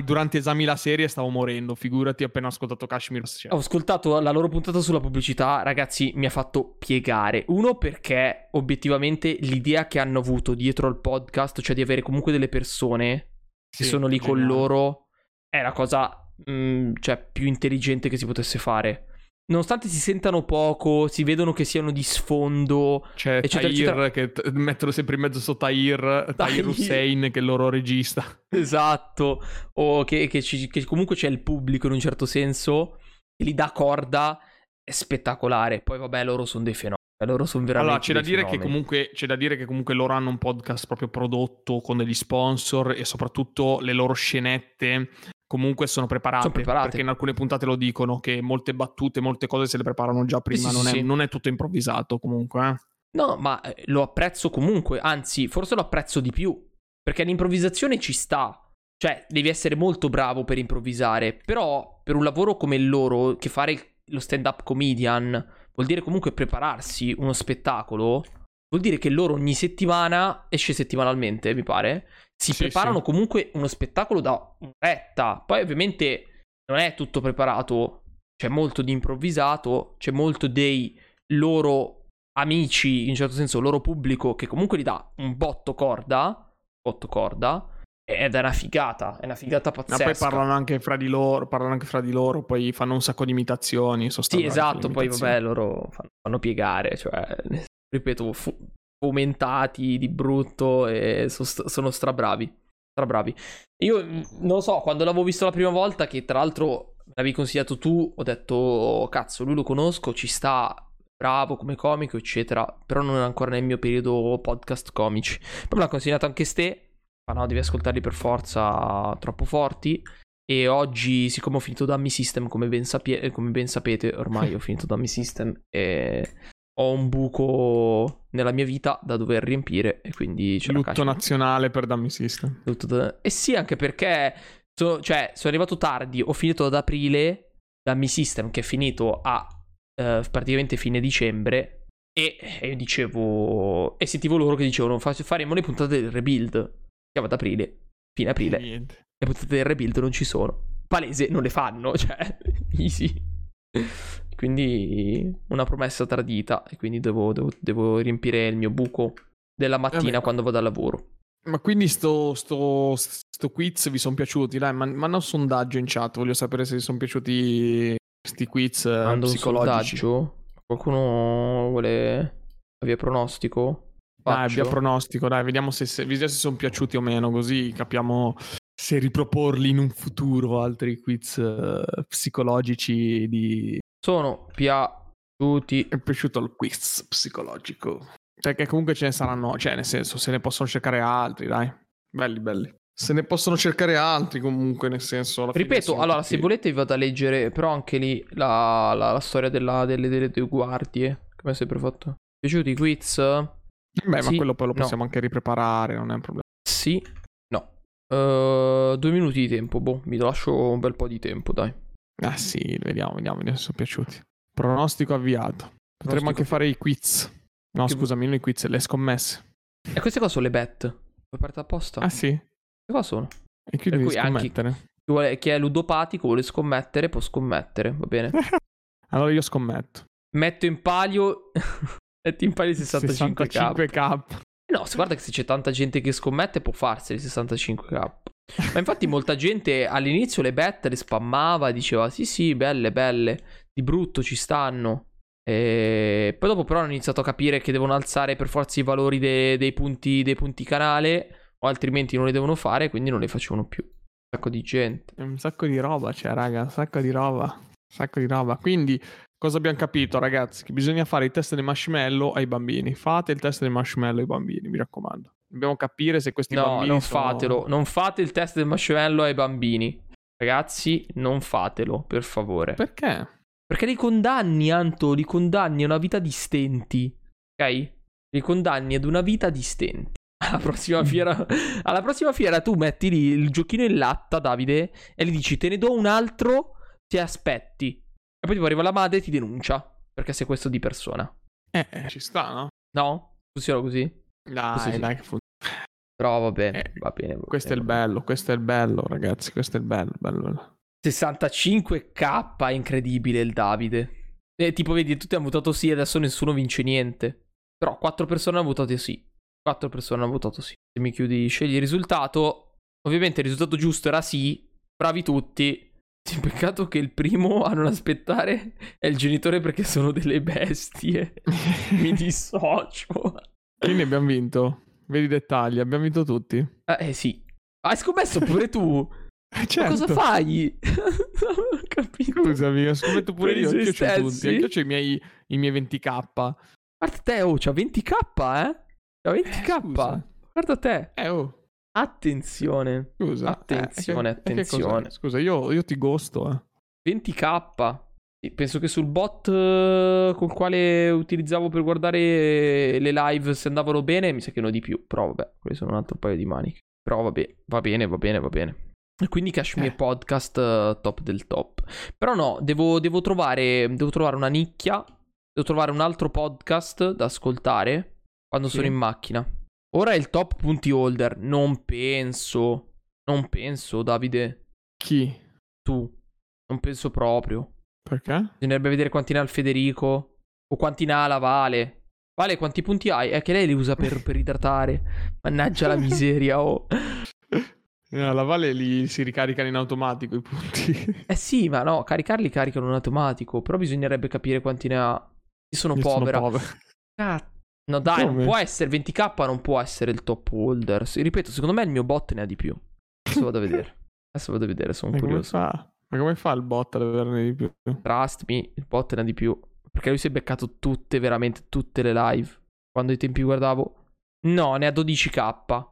durante esami la serie stavo morendo. Figurati appena ho ascoltato Cachemire. Ho ascoltato la loro puntata sulla pubblicità. Ragazzi, mi ha fatto piegare. Uno, perché obiettivamente l'idea che hanno avuto dietro al podcast, cioè di avere comunque delle persone che sono lì con loro, è la cosa cioè più intelligente che si potesse fare. Nonostante si sentano poco, si vedono che siano di sfondo. C'è Tahir, che mettono sempre in mezzo sotto Tahir Hussein, che è il loro regista. Esatto. O che comunque c'è il pubblico in un certo senso, che li dà corda, è spettacolare. Poi vabbè, loro sono dei fenomeni. Loro sono veramente c'è da dire che comunque loro hanno un podcast proprio prodotto con degli sponsor, e soprattutto le loro scenette... Comunque sono preparate, perché in alcune puntate lo dicono, che molte battute, molte cose se le preparano già prima, non è tutto improvvisato comunque. No, ma lo apprezzo comunque, anzi, forse lo apprezzo di più, perché l'improvvisazione ci sta, cioè devi essere molto bravo per improvvisare, però per un lavoro come il loro, che fare lo stand-up comedian vuol dire comunque prepararsi uno spettacolo, vuol dire che loro ogni settimana, esce settimanalmente mi pare... Si preparano comunque uno spettacolo da un'oretta. Poi ovviamente non è tutto preparato, c'è molto di improvvisato, c'è molto dei loro amici, in certo senso loro pubblico, che comunque gli dà un botto corda, ed è una figata, pazzesca. Ma poi parlano anche fra di loro, poi fanno un sacco di imitazioni. Sì, esatto, poi vabbè, loro fanno piegare, cioè, ripeto... Aumentati di brutto e sono strabravi. Io non lo so, quando l'avevo visto la prima volta, che tra l'altro me l'avevi consigliato tu, ho detto cazzo, lui lo conosco, ci sta, bravo come comico eccetera, però non è ancora nel mio periodo podcast comici. Poi me l'ha consigliato anche ste, ma no, devi ascoltarli per forza, troppo forti. E oggi, siccome ho finito Dummy System, come ben sapete ormai ho finito Dummy System e... ho un buco nella mia vita da dover riempire, e quindi c'è lutto nazionale per Dummy System. E sì, anche perché sono arrivato tardi, ho finito ad aprile Dummy System, che è finito a praticamente fine dicembre, e io dicevo, e sentivo loro che dicevano faremo le puntate del rebuild, siamo ad aprile, fine aprile, le puntate del rebuild non ci sono, palese non le fanno, cioè easy. Quindi una promessa tradita, e quindi devo riempire il mio buco della mattina quando vado al lavoro. Ma quindi sto quiz vi sono piaciuti? Dai, manda un sondaggio in chat, voglio sapere se vi sono piaciuti questi quiz psicologici. Sondaggio? Qualcuno vuole la via pronostico? Faccio. Dai, via pronostico, dai, vediamo se sono piaciuti o meno, così capiamo... se riproporli in un futuro altri quiz psicologici di... Sono piaciuti... È piaciuto il quiz psicologico. Perché comunque ce ne saranno... Cioè, nel senso, se ne possono cercare altri, dai. Belli. Se ne possono cercare altri comunque, nel senso... alla fine ripeto, allora, tutti... se volete vi vado a leggere, però anche lì, la storia delle due guardie. Come è sempre fatto. Piaciuti i quiz? Beh, sì, ma quello poi lo possiamo anche ripreparare, non è un problema. Sì, no. 2 minuti di tempo, boh, mi lascio un bel po' di tempo, dai. Ah sì, vediamo se sono piaciuti. Pronostico avviato. Potremmo anche fare i quiz. No, che... scusami, non i quiz, le scommesse. E queste qua sono le bet. L'ho aperta apposta. Ah sì? Queste qua sono. E chi deve scommettere? Chi è ludopatico, vuole scommettere, può scommettere, va bene? Allora io scommetto. Metto in palio 65k. No, guarda che se c'è tanta gente che scommette può farseli 65k. Ma infatti molta gente all'inizio le bet le spammava, diceva sì, belle, di brutto ci stanno. E poi dopo però hanno iniziato a capire che devono alzare per forza i valori dei punti canale, o altrimenti non le devono fare, quindi non le facevano più. Un sacco di gente. Un sacco di roba c'è, raga, un sacco di roba. Quindi... cosa abbiamo capito, ragazzi? Che bisogna fare il test del marshmallow ai bambini. Fate il test del marshmallow ai bambini, mi raccomando. Dobbiamo capire se questi bambini non sono... fatelo. Non fate il test del masciuello ai bambini. Ragazzi, non fatelo, per favore. Perché? Perché li condanni, Anto, li condanni a una vita di stenti. Ok? Li condanni ad una vita di stenti. Alla prossima fiera tu metti lì il giochino in latta, Davide, e gli dici: te ne do un altro, ti aspetti. E poi tipo arriva la madre e ti denuncia, perché sei questo di persona. Ci sta, no? No? Funziona così? Dai, dai che funziona. Però va bene, va bene. Questo è il bello, questo è il bello, ragazzi, questo è il bello, bello. 65k, è incredibile il Davide. Tipo vedi, tutti hanno votato sì, adesso nessuno vince niente. Però 4 persone hanno votato sì. 4 persone hanno votato sì. Se mi chiudi, scegli il risultato. Ovviamente il risultato giusto era sì. Bravi tutti. Peccato che il primo a non aspettare è il genitore, perché sono delle bestie. Mi dissocio. Quindi abbiamo vinto. Vedi i dettagli, abbiamo vinto tutti. Sì. Hai scommesso pure tu? Certo. Ma cosa fai? Non ho capito. Scusami, ho scommesso pure io. Anch'io c'ho tutti. Anch'io c'ho i miei 20k. Guarda te, oh, c'ha 20k, eh? C'ha 20k. Scusa. Guarda te. Oh. Attenzione. Scusa. Attenzione, attenzione. Scusa, io ti ghosto, eh. 20k. Penso che sul bot col quale utilizzavo per guardare le live, se andavano bene, mi sa che no di più. Però vabbè, quelli sono un altro paio di maniche. Però vabbè, va bene, va bene, va bene. E quindi Cachemire Podcast top del top. Però no, devo trovare una nicchia. Devo trovare un altro podcast da ascoltare quando sono in macchina. Ora è il top punti holder. Non penso, Davide. Chi? Tu. Non penso proprio. Perché? Bisognerebbe vedere quanti ne ha il Federico o quanti ne ha la Vale. Vale, quanti punti hai? È che lei li usa per idratare. Mannaggia la miseria, oh. No, la Vale li si ricaricano in automatico i punti. Sì, ma no, caricarli caricano in automatico. Però bisognerebbe capire quanti ne ha. Io povera. Sono povera. Cazzo. No dai, come? Non può essere 20k, non può essere il top holder. Ripeto, secondo me il mio bot ne ha di più. Adesso vado a vedere. Sono curioso. Ma come fa il bot ad averne di più? Trust me, il bot ne ha di più. Perché lui si è beccato tutte, veramente tutte le live. Quando ai tempi guardavo. No, ne ha 12k.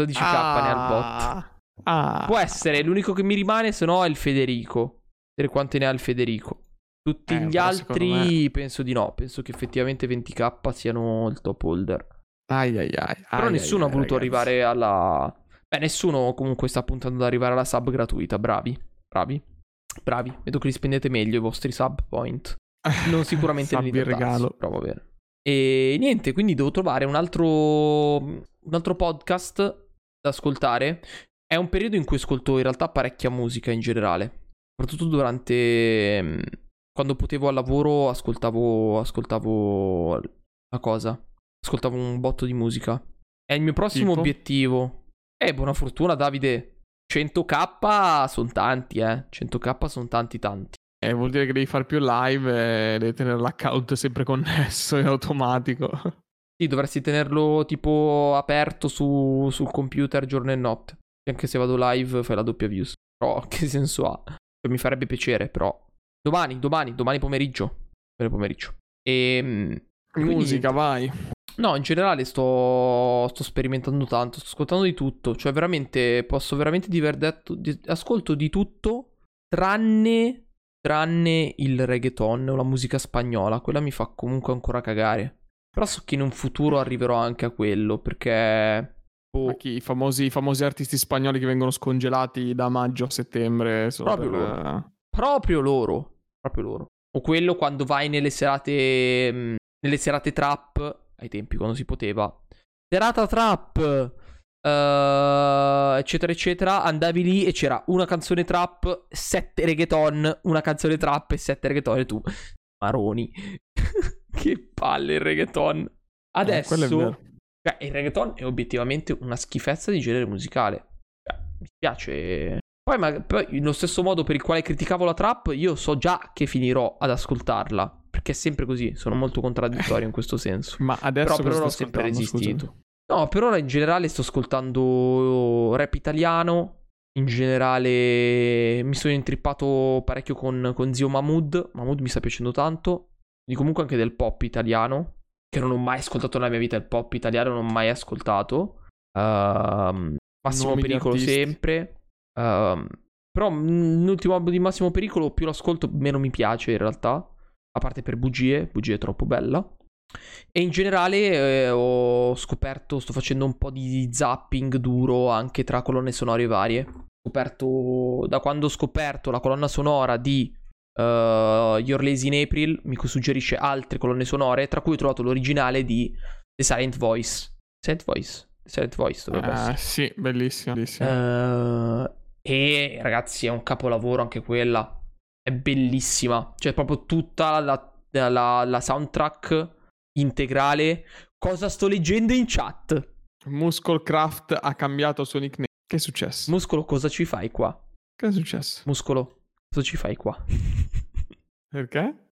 12k ne ha il bot. Può essere, l'unico che mi rimane, se no, è il Federico. Vedere quanti ne ha il Federico. Tutti gli altri penso di no. Penso che effettivamente 20k siano il top holder. Però nessuno ha voluto arrivare alla... Beh, nessuno comunque sta puntando ad arrivare alla sub gratuita. Bravi. Vedo che li spendete meglio i vostri sub point. Non sicuramente il regalo. Però va bene. E niente, quindi devo trovare un altro podcast da ascoltare. È un periodo in cui ascolto in realtà parecchia musica in generale. Soprattutto durante... Quando potevo al lavoro ascoltavo la cosa. Ascoltavo un botto di musica. È il mio prossimo obiettivo. Buona fortuna, Davide. 100k sono tanti, 100k sono tanti. Vuol dire che devi fare più live e devi tenere l'account sempre connesso in automatico. Sì, dovresti tenerlo tipo aperto sul computer giorno e notte. Anche se vado live fai la doppia views. Però che senso ha? Mi farebbe piacere, però. Domani pomeriggio. E musica, quindi... vai. No, in generale sto sperimentando tanto, sto ascoltando di tutto, cioè veramente posso veramente ascolto di tutto tranne il reggaeton o la musica spagnola, quella mi fa comunque ancora cagare. Però so che in un futuro arriverò anche a quello, perché i famosi artisti spagnoli che vengono scongelati da maggio a settembre sono proprio loro. O quello quando vai nelle serate trap, ai tempi quando si poteva, serata trap, eccetera eccetera, andavi lì e c'era una canzone trap, 7 reggaeton, una canzone trap e 7 reggaeton, e tu maroni. Che palle il reggaeton. Adesso il reggaeton è obiettivamente una schifezza di genere musicale. Mi piace. Poi, nello stesso modo per il quale criticavo la trap, io so già che finirò ad ascoltarla. Perché è sempre così, sono molto contraddittorio in questo senso. Ma adesso però per ora ho sempre resistito. Scusami. No, per ora in generale sto ascoltando rap italiano. In generale mi sono intrippato parecchio con zio Mahmood. Mahmood mi sta piacendo tanto. Quindi comunque anche del pop italiano, che non ho mai ascoltato nella mia vita. Il pop italiano non ho mai ascoltato. Massimo Nuovi Pericolo sempre. Però l'ultimo album di Massimo Pericolo più l'ascolto meno mi piace in realtà, a parte per Bugie. Bugie è troppo bella. E in generale ho scoperto, sto facendo un po' di zapping duro anche tra colonne sonore varie. Ho scoperto, da quando ho scoperto la colonna sonora di Your Lazy in April, mi suggerisce altre colonne sonore, tra cui ho trovato l'originale di The Silent Voice. Silent Voice? Silent Voice dovrebbe essere. Sì, bellissima, bellissima. E ragazzi, è un capolavoro anche quella. È bellissima. Cioè proprio tutta la soundtrack integrale. Cosa sto leggendo in chat? Musclecraft ha cambiato suo nickname. Che è successo? Muscolo, cosa ci fai qua? Che è successo? Muscolo, cosa ci fai qua? Perché?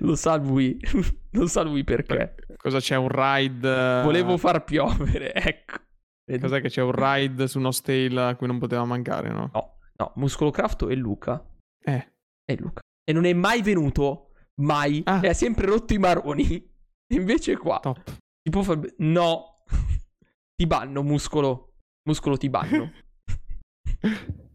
Lo salvi. Lo salvi perché? Cosa c'è un raid? Volevo far piovere, ecco. Cos'è che c'è un raid su uno stale a cui non poteva mancare, no? No, no, Muscolo Crafto e Luca. È Luca. E non è mai venuto, mai. Ah. E ha sempre rotto i maroni. Invece qua. Top. Ti può far... No. Ti banno, Muscolo. Muscolo, ti banno.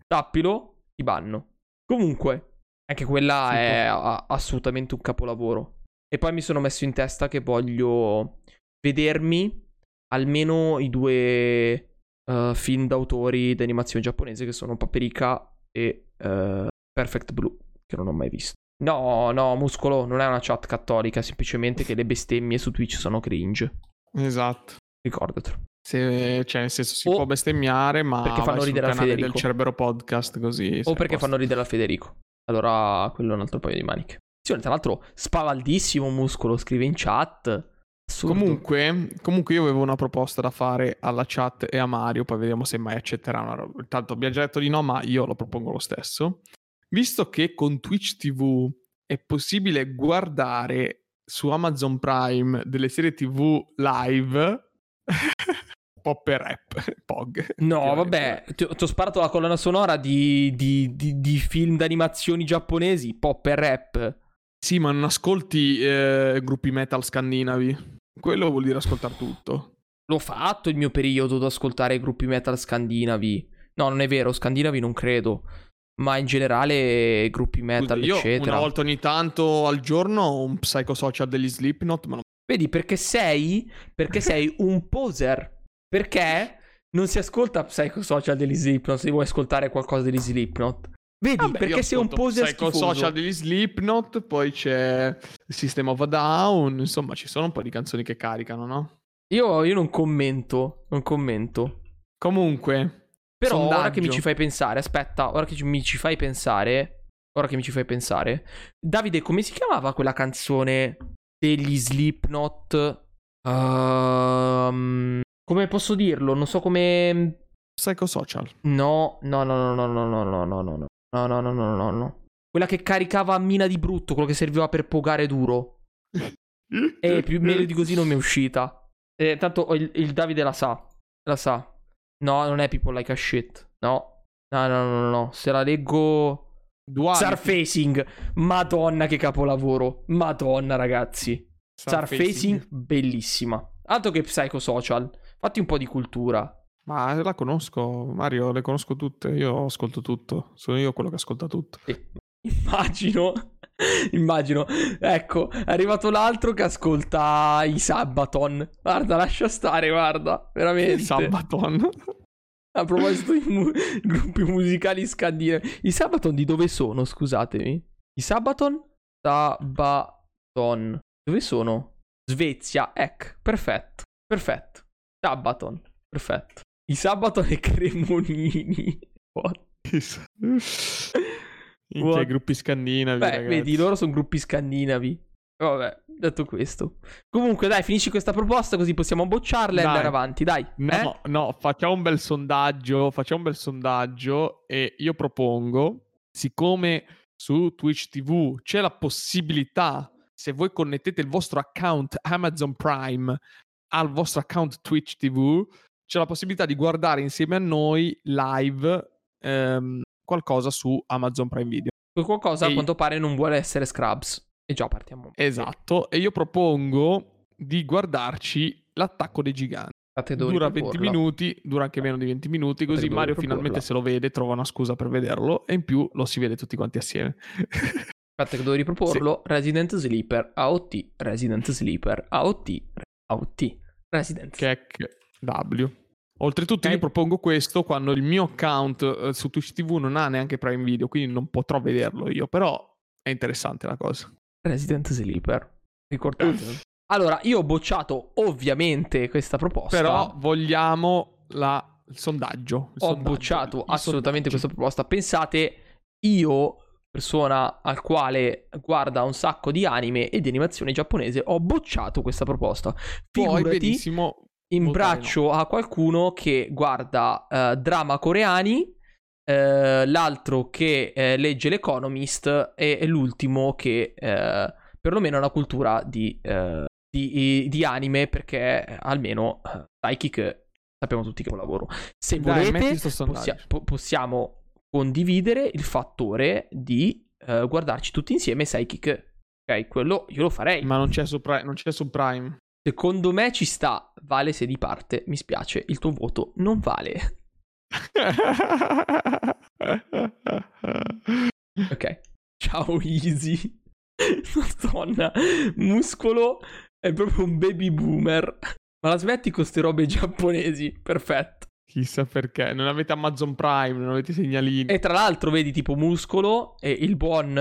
Tappilo, ti banno. Comunque, anche quella è assolutamente un capolavoro. E poi mi sono messo in testa che voglio vedermi almeno i due film d'autori d'animazione giapponese, che sono Paprika e Perfect Blue, che non ho mai visto. No, no, Muscolo, non è una chat cattolica, semplicemente che le bestemmie su Twitch sono cringe. Esatto. Ricordatelo. Se, cioè, nel senso, si può bestemmiare, ma perché fanno ridere al Federico del Cerbero Podcast, così. O perché fanno ridere al Federico. Allora, quello è un altro paio di maniche. Tra l'altro, spavaldissimo Muscolo, scrive in chat. Assurdo. Comunque io avevo una proposta da fare alla chat e a Mario, poi vediamo se mai accetterà una roba. Intanto abbiamo già detto di no, ma io lo propongo lo stesso. Visto che con Twitch TV è possibile guardare su Amazon Prime delle serie TV live, Popper Rap, Pog. No, vabbè, ti ho sparato la colonna sonora di film d'animazioni giapponesi, Popper Rap. Sì, ma non ascolti gruppi metal scandinavi. Quello vuol dire ascoltare tutto. L'ho fatto il mio periodo ad ascoltare gruppi metal scandinavi. No, non è vero, scandinavi non credo. Ma in generale gruppi metal, io, eccetera. Una volta ogni tanto al giorno un psychosocial degli Slipknot. Ma non... Vedi, perché sei un poser. Perché non si ascolta psychosocial degli Slipknot se vuoi ascoltare qualcosa degli Slipknot. Vedi, vabbè, perché sei un poser schifoso. Psychosocial degli Slipknot, poi c'è System of a Down, insomma ci sono un po' di canzoni che caricano, no? Io non commento. Comunque, però sondaggio. Ora che mi ci fai pensare, Davide, come si chiamava quella canzone degli Slipknot? Come posso dirlo? Non so come... Psychosocial. No. Quella che caricava a mina di brutto, quello che serviva per pogare duro. Più meglio di così non mi è uscita. Tanto il Davide la sa. No, non è People Like a Shit. No. Se la leggo... Surfacing. Madonna che capolavoro. Madonna ragazzi. Surfacing bellissima. Altro che Psychosocial. Fatti un po' di cultura. Ma la conosco, Mario, le conosco tutte, io ascolto tutto, sono io quello che ascolta tutto. Immagino, ecco, è arrivato l'altro che ascolta i Sabaton, guarda, lascia stare, guarda, veramente. I Sabaton? A proposito di gruppi musicali scandinavi, i Sabaton di dove sono, scusatemi? I Sabaton? Sabaton, dove sono? Svezia, ecco, perfetto, Sabaton, perfetto. I Sabaton e Cremonini. What? What? Gruppi scandinavi. Beh, ragazzi. Vedi, loro sono gruppi scandinavi. Vabbè, detto questo. Comunque, dai, finisci questa proposta così possiamo bocciarla e andare avanti, dai. No, facciamo un bel sondaggio e io propongo, siccome su Twitch TV c'è la possibilità, se voi connettete il vostro account Amazon Prime al vostro account Twitch TV, c'è la possibilità di guardare insieme a noi live qualcosa su Amazon Prime Video. Qualcosa a quanto pare non vuole essere Scrubs. E già partiamo. Esatto. E io propongo di guardarci L'attacco dei giganti. Dura 20 minuti, dura anche meno di 20 minuti, così Mario finalmente se lo vede, trova una scusa per vederlo e in più lo si vede tutti quanti assieme. Infatti che devo riproporlo, sì. Resident Sleeper, AOT, Resident Sleeper, AOT, AOT, Resident Sleeper. W. Oltretutto io propongo questo quando il mio account su Twitch TV non ha neanche Prime Video, quindi non potrò vederlo io, però è interessante la cosa. Resident Sleeper, ricordate. Allora, io ho bocciato ovviamente questa proposta. Però vogliamo il sondaggio. Bocciato assolutamente questa proposta. Pensate, io, persona al quale guarda un sacco di anime e di animazione giapponese, ho bocciato questa proposta. Poi benissimo imbraccio a qualcuno che guarda drama coreani, l'altro che legge l'Economist e l'ultimo che perlomeno ha una cultura di anime, perché almeno Psychic sappiamo tutti che è un lavoro. Se volete possiamo condividere il fattore di guardarci tutti insieme Psychic, ok? Quello io lo farei. Ma non c'è su Prime. Secondo me ci sta. Vale se di parte. Mi spiace, il tuo voto non vale. Ok. Ciao Easy. Madonna. Muscolo. È proprio un baby boomer. Ma la smetti con ste robe giapponesi? Perfetto. Chissà perché. Non avete Amazon Prime, non avete segnalini. E tra l'altro vedi tipo Muscolo e il buon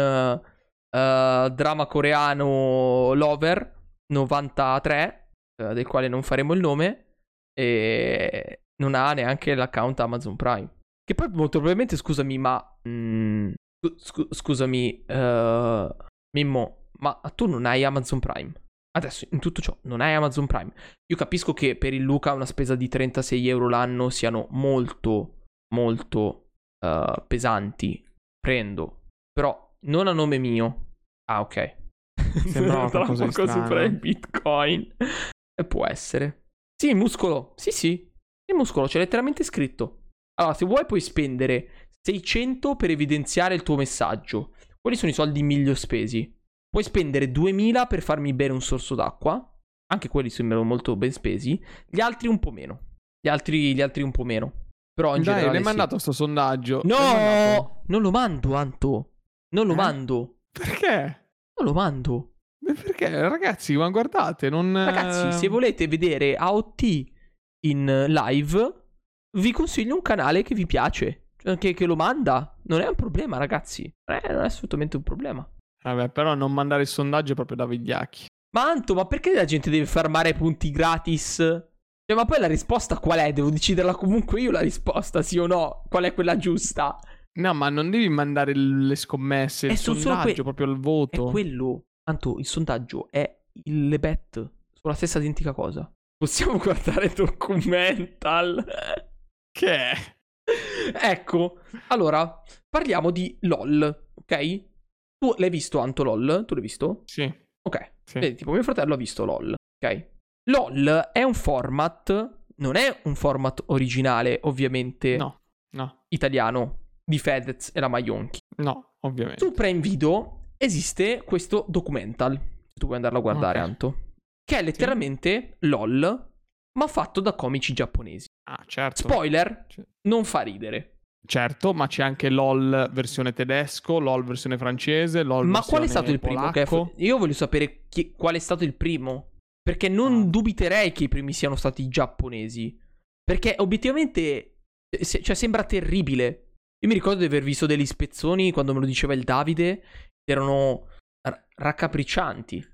drama coreano Lover 93, del quale non faremo il nome, e non ha neanche l'account Amazon Prime. Che poi molto probabilmente, scusami, ma scusami Mimmo, ma tu non hai Amazon Prime? Adesso, in tutto ciò, non hai Amazon Prime. Io capisco che per il Luca una spesa di 36 euro l'anno siano molto, molto pesanti. Prendo. Però non a nome mio. Ah, ok. Sembra qualcosa per il Bitcoin. E può essere. Sì, Muscolo. Sì. Il Muscolo c'è letteralmente scritto. Allora, se vuoi puoi spendere 600 per evidenziare il tuo messaggio. Quelli sono i soldi meglio spesi. Puoi spendere 2000 per farmi bere un sorso d'acqua. Anche quelli sembrano molto ben spesi. Gli altri un po' meno. Gli altri un po' meno. Però in generale l'hai mandato sto sondaggio. No! Non lo mando, Anto. Non lo mando. Perché? Non lo mando. Perché ragazzi, ma guardate, non... Ragazzi, se volete vedere AOT in live, vi consiglio un canale che vi piace, cioè, che lo manda. Non è un problema, ragazzi. Non è assolutamente un problema. Vabbè, però non mandare il sondaggio è proprio da vigliacchi. Ma Anto, ma perché la gente deve farmare punti gratis? Cioè, ma poi la risposta qual è? Devo deciderla comunque io la risposta, sì o no? Qual è quella giusta? No, ma non devi mandare le scommesse, il sondaggio, proprio il voto. È quello, tanto il sondaggio è le bet sulla stessa identica cosa. Possiamo guardare Documental? Che è? Ecco, allora, parliamo di LOL, ok? Tu l'hai visto, Anto, LOL? Tu l'hai visto? Sì. Ok, sì. Vedi, tipo mio fratello ha visto LOL, ok? LOL è un format, non è un format originale, ovviamente, no. Italiano. Di Fedez e la Maionchi. No, ovviamente. Su Prime Video esiste questo Documental. Tu puoi andarlo a guardare, okay. Anto. Che è letteralmente LOL, ma fatto da comici giapponesi. Ah, certo. Spoiler, non fa ridere. Certo, ma c'è anche LOL versione tedesco, LOL versione francese, LOL ma versione polacco. Ma qual è stato il primo? Che io voglio sapere qual è stato il primo. Perché non dubiterei che i primi siano stati i giapponesi. Perché obiettivamente cioè sembra terribile. Io mi ricordo di aver visto degli spezzoni quando me lo diceva il Davide, erano raccapriccianti.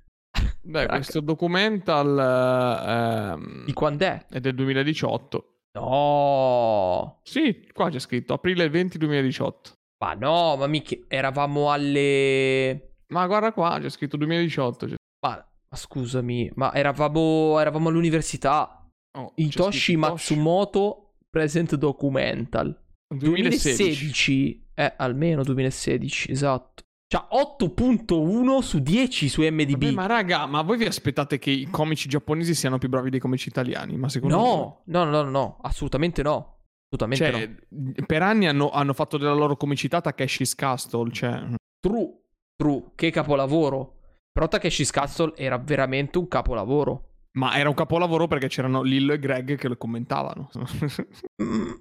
Beh, questo Documental di quand'è? È del 2018. No! Sì, qua c'è scritto aprile 20 2018. Ma no, ma mica eravamo alle... Ma guarda qua, c'è scritto 2018. Ma scusami, ma eravamo all'università. Oh, Hitoshi Matsumoto present Documental. 2016 almeno 2016, esatto. C'ha 8.1 su 10 su MDB. Vabbè, ma raga, ma voi vi aspettate che i comici giapponesi siano più bravi dei comici italiani? Ma secondo No, assolutamente no. Per anni hanno fatto della loro comicità Takeshi's Castle, cioè. True, che capolavoro. Però Takeshi's Castle era veramente un capolavoro. Ma era un capolavoro perché c'erano Lillo e Greg che lo commentavano.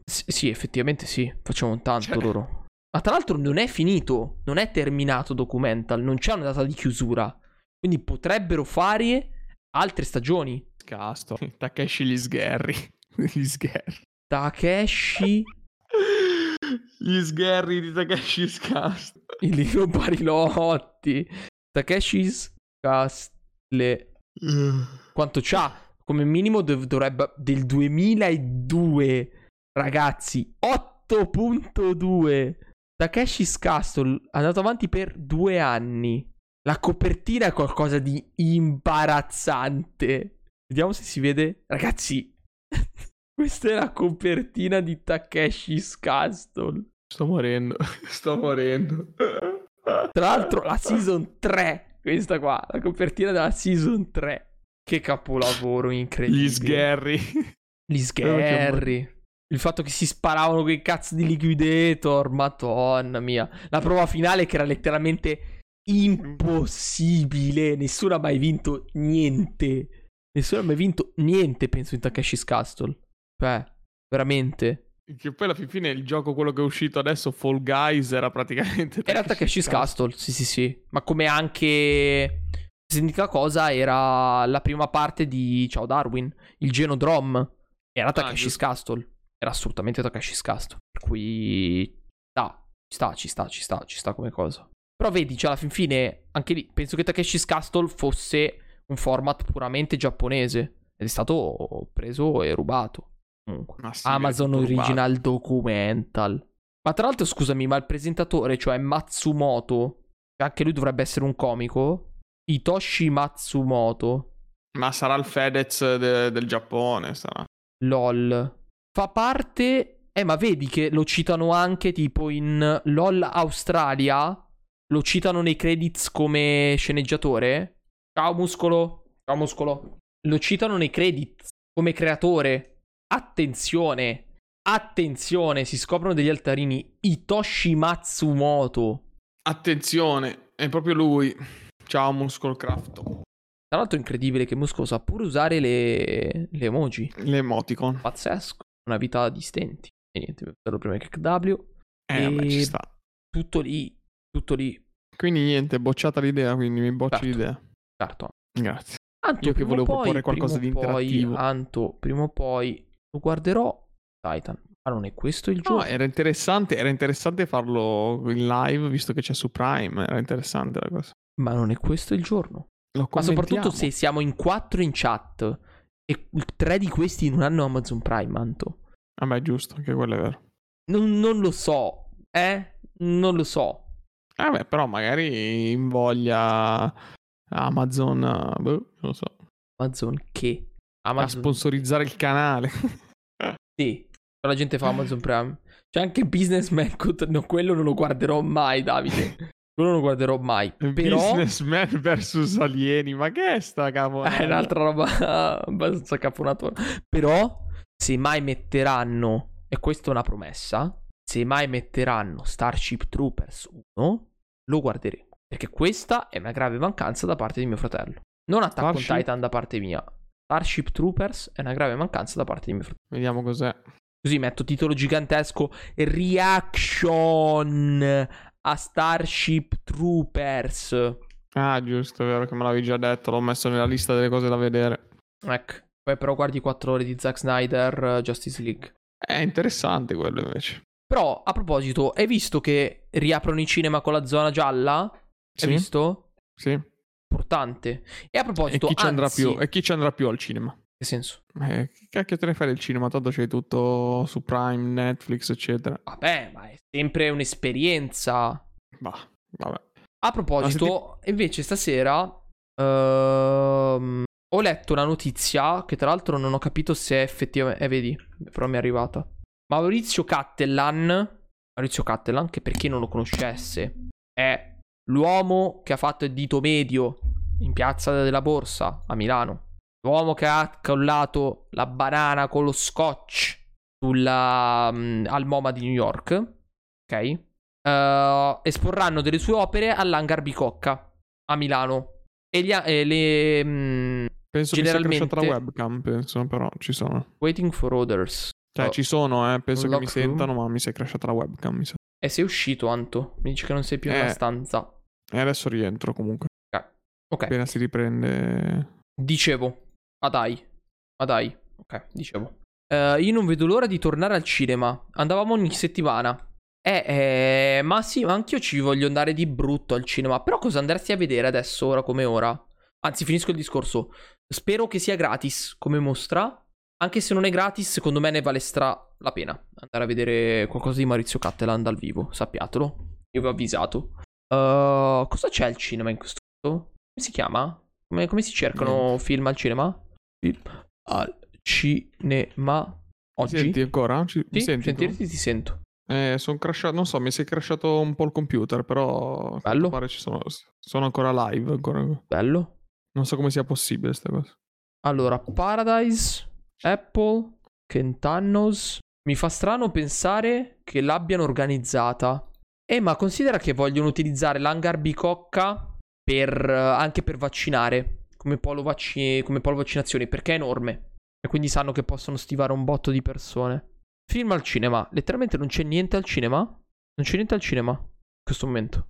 Sì, effettivamente sì, facevano tanto loro. Ma tra l'altro non è finito, non è terminato Documental, non c'è una data di chiusura. Quindi potrebbero fare altre stagioni. Casto, Takeshi gli sgherri. Gli sgherri. Takeshi... gli sgherri di Takeshi's Castle. Il libro Barilotti. Takeshi's Castle. Quanto c'ha? Come minimo dovrebbe... Del 2002. Ragazzi, 8.2. Takeshi's Castle è andato avanti per 2 anni. La copertina è qualcosa di imbarazzante. Vediamo se si vede. Ragazzi, questa è la copertina di Takeshi's Castle. Sto morendo. Tra l'altro la season 3, questa qua, la copertina della season 3. Che capolavoro incredibile. Gli sgherri. Il fatto che si sparavano quei cazzo di liquidator, madonna mia. La prova finale che era letteralmente impossibile. Nessuno ha mai vinto niente, penso, in Takeshi's Castle. Cioè, veramente. Che poi alla fine il gioco, quello che è uscito adesso, Fall Guys, era praticamente... Era Takeshi's Castle, sì. Ma come anche... L'unica cosa era la prima parte di Ciao Darwin, il Genodrome. Era Takeshi's Castle. Era assolutamente Takeshi's Castle. Per cui ci sta come cosa. Però vedi, cioè alla fin fine, anche lì, penso che Takeshi's Castle fosse un format puramente giapponese. Ed è stato preso e rubato. Comunque. Amazon Original Documental. Ma tra l'altro, scusami, ma il presentatore, cioè Matsumoto, che anche lui dovrebbe essere un comico, Hitoshi Matsumoto. Ma sarà il Fedez del Giappone, sarà. LOL. Fa parte... ma vedi che lo citano anche tipo in LOL Australia. Lo citano nei credits come sceneggiatore. Ciao muscolo. Lo citano nei credits come creatore. Attenzione. Si scoprono degli altarini. Hitoshi Matsumoto. Attenzione. È proprio lui. Ciao muscolo craft. Tra l'altro è incredibile che Muscolo sa pure usare le emoji. Le emoticon. Pazzesco. Una vita di stenti. E niente, per lo prima KW. Vabbè, ci sta. Tutto lì. Quindi niente, bocciata l'idea, quindi mi bocci certo. L'idea. Certo. Grazie. Anto, io che volevo proporre qualcosa di interattivo. Anto, prima o poi lo guarderò. Titan. Ma non è questo il gioco? No, era interessante farlo in live, visto che c'è su Prime. Era interessante la cosa. Ma non è questo il giorno. Ma soprattutto se siamo in 4 in chat e 3 di questi non hanno Amazon Prime, Anto. Ah beh, giusto, anche quello è vero. Non lo so. Beh, però magari invoglia Amazon, non lo so. Amazon che? Amazon... A sponsorizzare il canale. Sì, però la gente fa Amazon Prime. C'è anche il businessman, no, quello non lo guarderò mai, Davide. Quello non lo guarderò mai, però... Businessman versus alieni, ma che è sta caponata? È un'altra roba abbastanza caponatura. Però, se mai metteranno, e questa è una promessa, se mai metteranno Starship Troopers 1, lo guarderemo. Perché questa è una grave mancanza da parte di mio fratello. Non Attack on Titan da parte mia. Starship Troopers è una grave mancanza da parte di mio fratello. Vediamo cos'è. Così metto titolo gigantesco, Reaction... a Starship Troopers. Ah, giusto, è vero che me l'avevi già detto. L'ho messo nella lista delle cose da vedere. Ecco. Poi però guardi 4 ore di Zack Snyder Justice League. È interessante quello invece. Però, a proposito, hai visto che riaprono i cinema con la zona gialla? Sì. Hai visto? Sì. Importante. E a proposito, e chi ci andrà più al cinema? Che senso? Che cacchio te ne fai del cinema? Tanto c'è tutto su Prime, Netflix, eccetera. Vabbè, ma è sempre un'esperienza. Bah, vabbè. A proposito, invece stasera ho letto una notizia che tra l'altro non ho capito se è effettivamente... vedi, però mi è arrivata. Maurizio Cattelan, che per chi non lo conoscesse è l'uomo che ha fatto il dito medio in Piazza della Borsa a Milano. L'uomo che ha accollato la banana con lo scotch al MoMA di New York, ok? Esporranno delle sue opere all'Hangar Bicocca a Milano. E Penso che sia cresciuta la webcam, penso, però ci sono. Waiting for Orders. Cioè, ci sono, penso che mi sentano, ma mi si è crashata la webcam, mi sa. E sei uscito, Anto? Mi dici che non sei più nella stanza. E adesso rientro, comunque. Ok. Appena si riprende... Dicevo. Ma dai. Ok, dicevo. Io non vedo l'ora di tornare al cinema. Andavamo ogni settimana. Ma sì, ma anch'io ci voglio andare di brutto al cinema. Però cosa andresti a vedere adesso, ora come ora? Anzi, finisco il discorso. Spero che sia gratis come mostra. Anche se non è gratis, secondo me ne vale la pena andare a vedere qualcosa di Maurizio Cattelan dal vivo, sappiatelo. Io vi ho avvisato. Cosa c'è al cinema in questo momento? Come si chiama? Come si cercano film al cinema? Film al cinema oggi. Senti ancora? Mi senti? Sentirti ti sento. Sono crashato, non so, mi si è crashato un po' il computer, però... Bello. Pare ci sono ancora live. Bello. Non so come sia possibile questa cosa. Allora, Paradise... Apple, Kentannos. Mi fa strano pensare che l'abbiano organizzata. Ma considera che vogliono utilizzare l'hangar Bicocca anche per vaccinare, come polo vaccinazioni, perché è enorme. E quindi sanno che possono stivare un botto di persone. Film al cinema. Letteralmente non c'è niente al cinema. Non c'è niente al cinema in questo momento.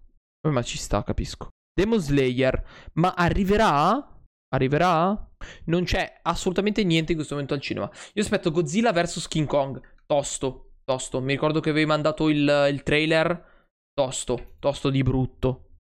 Ma ci sta, capisco. Demon Slayer. Ma arriverà? Arriverà? Non c'è assolutamente niente in questo momento al cinema. Io aspetto Godzilla vs King Kong. Tosto. Mi ricordo che avevi mandato il trailer. Tosto di brutto.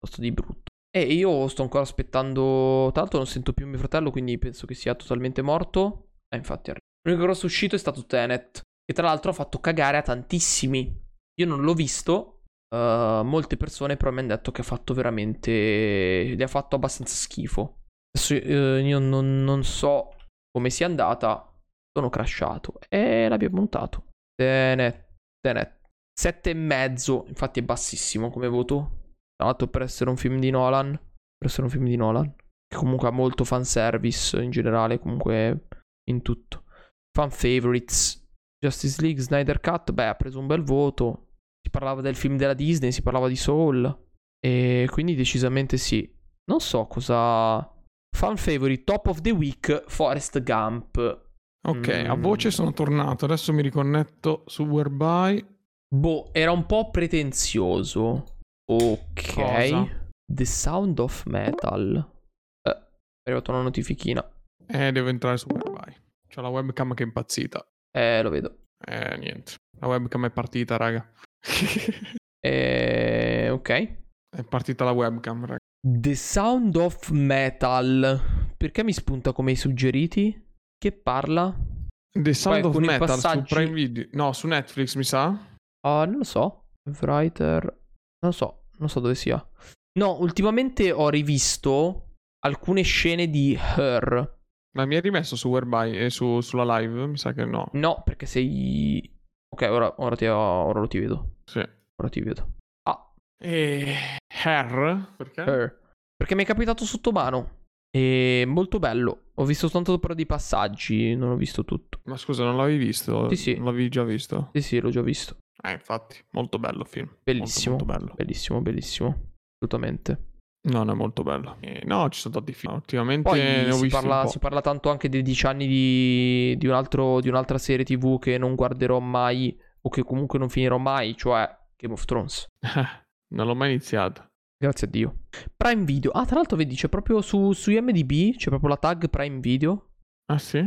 E io sto ancora aspettando. Tra l'altro non sento più mio fratello, quindi penso che sia totalmente morto. Infatti arriva. L'unico grosso uscito è stato Tenet, che tra l'altro ha fatto cagare a tantissimi. Io non l'ho visto. Molte persone però mi hanno detto che ha fatto veramente... Gli ha fatto abbastanza schifo. Adesso io non so come sia andata. Sono crashato. E l'abbiamo montato. Tenet. 7,5. Infatti è bassissimo come voto. Tra l'altro per essere un film di Nolan. Che comunque ha molto fanservice in generale. Comunque in tutto. Fan favorites. Justice League, Snyder Cut. Beh, ha preso un bel voto. Si parlava del film della Disney. Si parlava di Soul. E quindi decisamente sì. Non so cosa... Fan favorite, top of the week, Forrest Gump. Ok, a voce sono tornato. Adesso mi riconnetto su Whereby. Era un po' pretenzioso. Ok. Cosa? The Sound of Metal. È arrivata una notifichina. Devo entrare su Whereby. C'ho la webcam che è impazzita. Lo vedo. Niente. La webcam è partita, raga. Ok. È partita la webcam, raga. The Sound of Metal. Perché mi spunta come i suggeriti? Che parla? The Sound of Metal passaggi... su Prime Video. No, su Netflix mi sa. Non lo so. Writer. Non so dove sia. No, ultimamente ho rivisto alcune scene di Her. Ma mi hai rimesso su Whereby e sulla live? Mi sa che no. No, perché sei... Ok, ora ti vedo. Sì. Ora ti vedo. Her? Perché? Her. Perché mi è capitato sotto mano. E molto bello. Ho visto soltanto però di passaggi. Non ho visto tutto. Ma scusa, non l'avevi visto? Sì. Non l'avevi già visto? Sì, l'ho già visto. Infatti. Molto bello il film. Bellissimo. Molto bello. Bellissimo. Assolutamente. No, è molto bello. No, ci sono tanti film. Ultimamente poi ne ho visto un po'. Si parla tanto anche dei 10 anni di un'altra serie TV che non guarderò mai. O che comunque non finirò mai. Cioè Game of Thrones. Non l'ho mai iniziato. Grazie a Dio. Prime Video. Tra l'altro vedi, c'è proprio su IMDb, c'è proprio la tag Prime Video. Ah sì?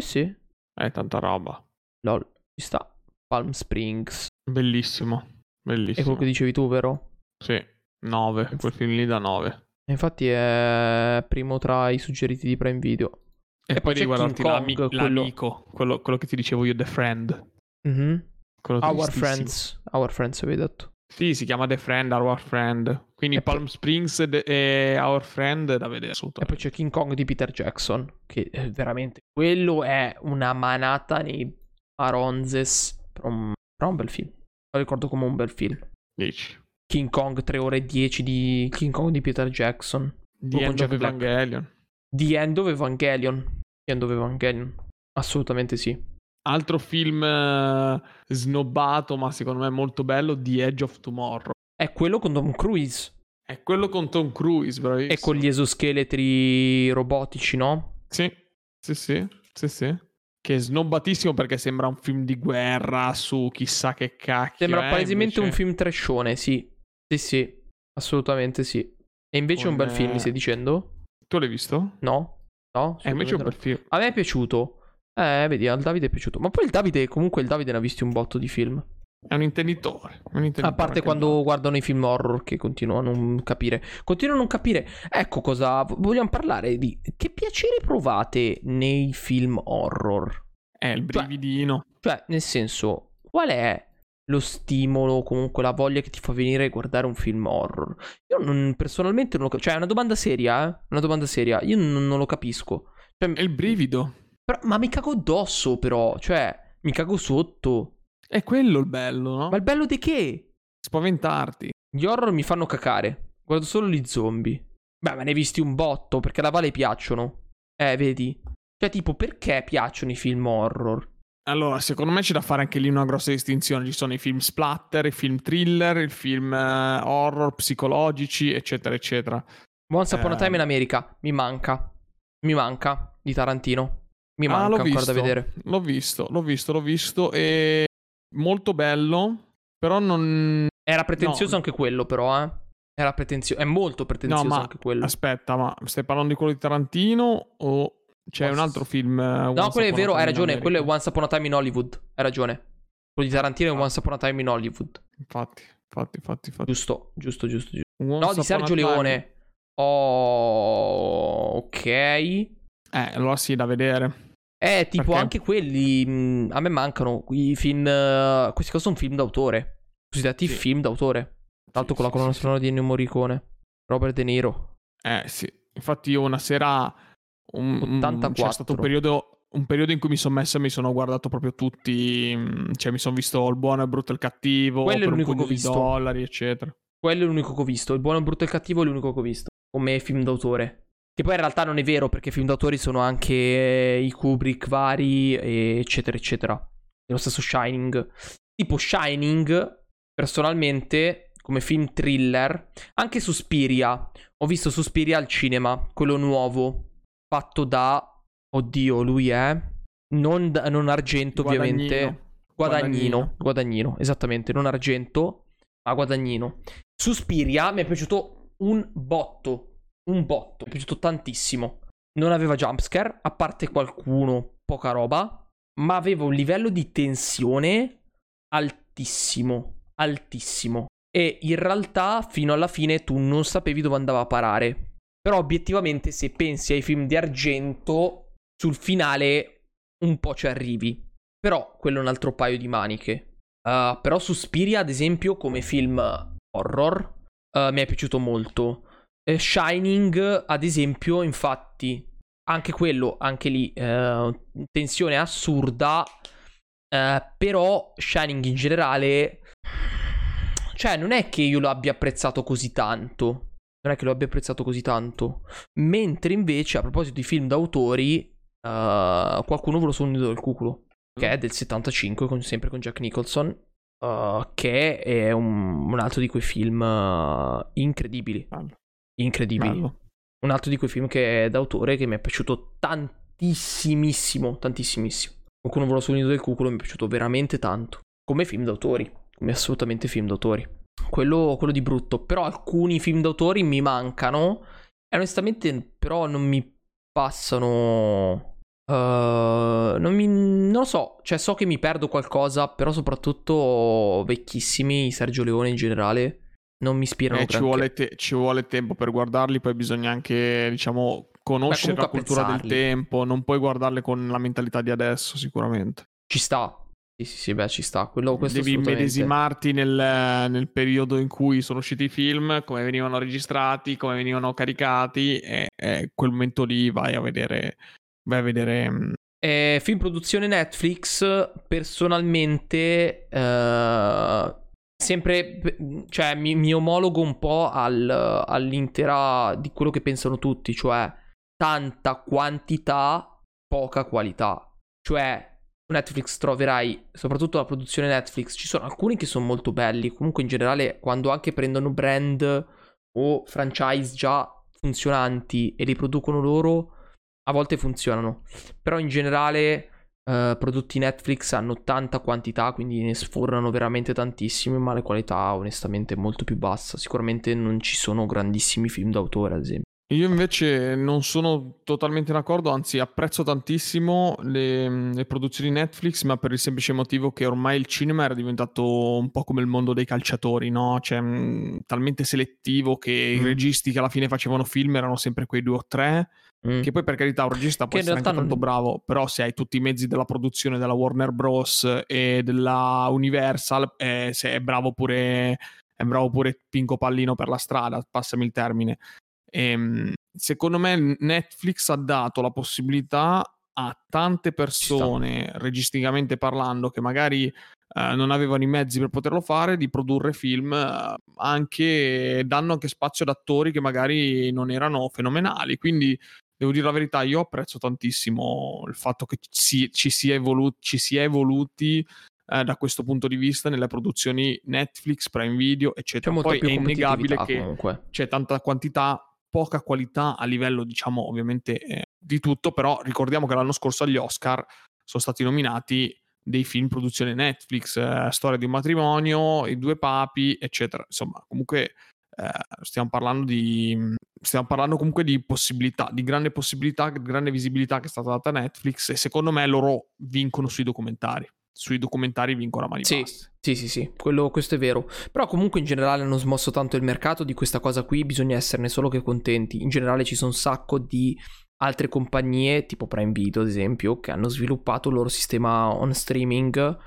Sì. Tanta roba. Lol, ci sta. Palm Springs. Bellissimo. È quello che dicevi tu, vero? Sì, 9. Quel film lì da 9. Infatti è primo tra i suggeriti di Prime Video. E poi devi guardarti l'amico. Quello che ti dicevo io, The Friend. Our Friends avevi detto. Sì, si chiama The Friend, Our Friend. Quindi Palm Springs e Our Friend da vedere. E poi c'è King Kong di Peter Jackson, che è veramente... Quello è una manata nei Maronzes. Però un bel film. Lo ricordo come un bel film. 10. King Kong 3 ore e 10 di King Kong di Peter Jackson. The End of Evangelion. Assolutamente sì. Altro film snobbato, ma secondo me molto bello, The Edge of Tomorrow. È quello con Tom Cruise. Bravissimo. E con gli esoscheletri robotici, no? Sì. Che è snobbatissimo perché sembra un film di guerra su chissà che cacchio. Sembra palesemente un film trashone, sì. Sì, sì, assolutamente sì. E invece è un bel film, mi stai dicendo? Tu l'hai visto? No. È invece un bel film. A me è piaciuto. Vedi, al Davide è piaciuto. Ma poi il Davide, comunque il Davide ne ha visti un botto di film. È un intenditore. A parte quando guardano i film horror che continuo a non capire. Ecco cosa vogliamo parlare di. Che piacere provate nei film horror? Il brividino. Cioè, nel senso, qual è lo stimolo, comunque la voglia che ti fa venire a guardare un film horror? Io non, personalmente non lo capisco. Cioè, è una domanda seria, Una domanda seria. Io non lo capisco. Cioè, è il brivido. Però, ma mi cago addosso, però. Cioè, mi cago sotto. È quello il bello, no? Ma il bello di che? Spaventarti. Gli horror mi fanno cacare. Guardo solo gli zombie. Beh, ma ne hai visti un botto, perché alla Vale piacciono. Vedi? Cioè, tipo, perché piacciono i film horror? Allora, secondo me c'è da fare anche lì una grossa distinzione. Ci sono i film splatter, i film thriller, i film horror psicologici, eccetera, eccetera. Once Upon a Time in America. Mi manca. Di Tarantino. Mi manca ancora da vedere. L'ho visto. E... molto bello, però non... Era pretenzioso anche quello, però, Era pretenzioso, è molto pretenzioso anche quello. Aspetta, ma stai parlando di quello di Tarantino o c'è un altro film? No, quello è vero, hai ragione, quello è Once Upon a Time in Hollywood, hai ragione. Quello di Tarantino è Once Upon a Time in Hollywood. Infatti. Giusto. No, di Sergio Leone. Oh, ok. Allora sì, da vedere. Tipo perché? Anche quelli a me mancano i film. Questi qua sono film d'autore, cosiddetti film d'autore. Tanto con la colonna sonora di Ennio Morricone, Robert De Niro. Sì, infatti io una sera c'è stato un periodo in cui mi sono messo e mi sono guardato proprio tutti. Cioè mi sono visto Il buono, il brutto e il cattivo. Quello è l'unico che ho visto. Dollari, eccetera. Quello è l'unico che ho visto. Il buono, il brutto e il cattivo è l'unico che ho visto come film d'autore. Che poi in realtà non è vero, perché film d'autori sono anche i Kubrick vari, eccetera, eccetera. Lo stesso Shining. Tipo Shining, personalmente, come film thriller, anche Suspiria. Ho visto Suspiria al cinema, quello nuovo, fatto da... Oddio, lui è... Non Argento, ovviamente. Guadagnino, esattamente. Non Argento, ma Guadagnino. Suspiria mi è piaciuto un botto, mi è piaciuto tantissimo. Non aveva jumpscare, a parte qualcuno, poca roba, ma aveva un livello di tensione altissimo. E in realtà fino alla fine tu non sapevi dove andava a parare. Però obiettivamente se pensi ai film di Argento, sul finale un po' ci arrivi. Però quello è un altro paio di maniche. Però Suspiria, ad esempio, come film horror, mi è piaciuto molto. Shining, ad esempio, infatti, anche lì, tensione assurda, però Shining in generale, cioè non è che io lo abbia apprezzato così tanto, mentre invece, a proposito di film d'autori, Qualcuno ve lo sono del cuculo, che è del 75, sempre con Jack Nicholson. Che è un altro di quei film incredibili. Bello. Un altro di quei film che è d'autore, che mi è piaciuto tantissimissimo. Qualcuno voleva sul nido del cuculo, mi è piaciuto veramente tanto come film d'autori, come assolutamente film d'autori. Quello di brutto. Però alcuni film d'autori mi mancano e onestamente però non mi passano. Non lo so, cioè so che mi perdo qualcosa, però soprattutto vecchissimi, Sergio Leone in generale, non mi ispirano ci vuole tempo per guardarli, poi bisogna anche, diciamo, conoscere la cultura del tempo, non puoi guardarli con la mentalità di adesso sicuramente. Ci sta. Sì, beh, ci sta. Questo devi medesimarti nel periodo in cui sono usciti i film, come venivano registrati, come venivano caricati e quel momento lì vai a vedere. Film produzione Netflix, personalmente sempre, cioè mi omologo un po' all'intera di quello che pensano tutti, cioè tanta quantità, poca qualità. Cioè su Netflix troverai, soprattutto la produzione Netflix, ci sono alcuni che sono molto belli, comunque in generale quando anche prendono brand o franchise già funzionanti e li producono loro, a volte funzionano, però in generale prodotti Netflix hanno tanta quantità, quindi ne sfornano veramente tantissimi, ma la qualità onestamente è molto più bassa. Sicuramente non ci sono grandissimi film d'autore, ad esempio. Io invece non sono totalmente d'accordo, anzi apprezzo tantissimo le produzioni Netflix, ma per il semplice motivo che ormai il cinema era diventato un po' come il mondo dei calciatori, no? Cioè talmente selettivo che i registi che alla fine facevano film erano sempre quei 2 o 3, che poi per carità un regista può essere anche tanto bravo, però se hai tutti i mezzi della produzione della Warner Bros. E della Universal, se è bravo pure Pinco Pallino per la strada, passami il termine. Secondo me Netflix ha dato la possibilità a tante persone, registicamente parlando, che magari non avevano i mezzi per poterlo fare, di produrre film, danno anche spazio ad attori che magari non erano fenomenali. Quindi devo dire la verità, io apprezzo tantissimo il fatto che ci si è evoluti da questo punto di vista nelle produzioni Netflix, Prime Video, eccetera. Poi è innegabile che comunque c'è tanta quantità, poca qualità a livello, diciamo, ovviamente di tutto, però ricordiamo che l'anno scorso agli Oscar sono stati nominati dei film produzione Netflix, Storia di un matrimonio, I due papi, eccetera. Insomma, comunque stiamo parlando comunque di possibilità, di grande possibilità, grande visibilità che è stata data a Netflix, e secondo me loro vincono sui documentari vincono a mani basse. Sì, questo è vero. Però comunque in generale hanno smosso tanto il mercato di questa cosa qui, bisogna esserne solo che contenti. In generale ci sono un sacco di altre compagnie, tipo Prime Video ad esempio, che hanno sviluppato il loro sistema on streaming.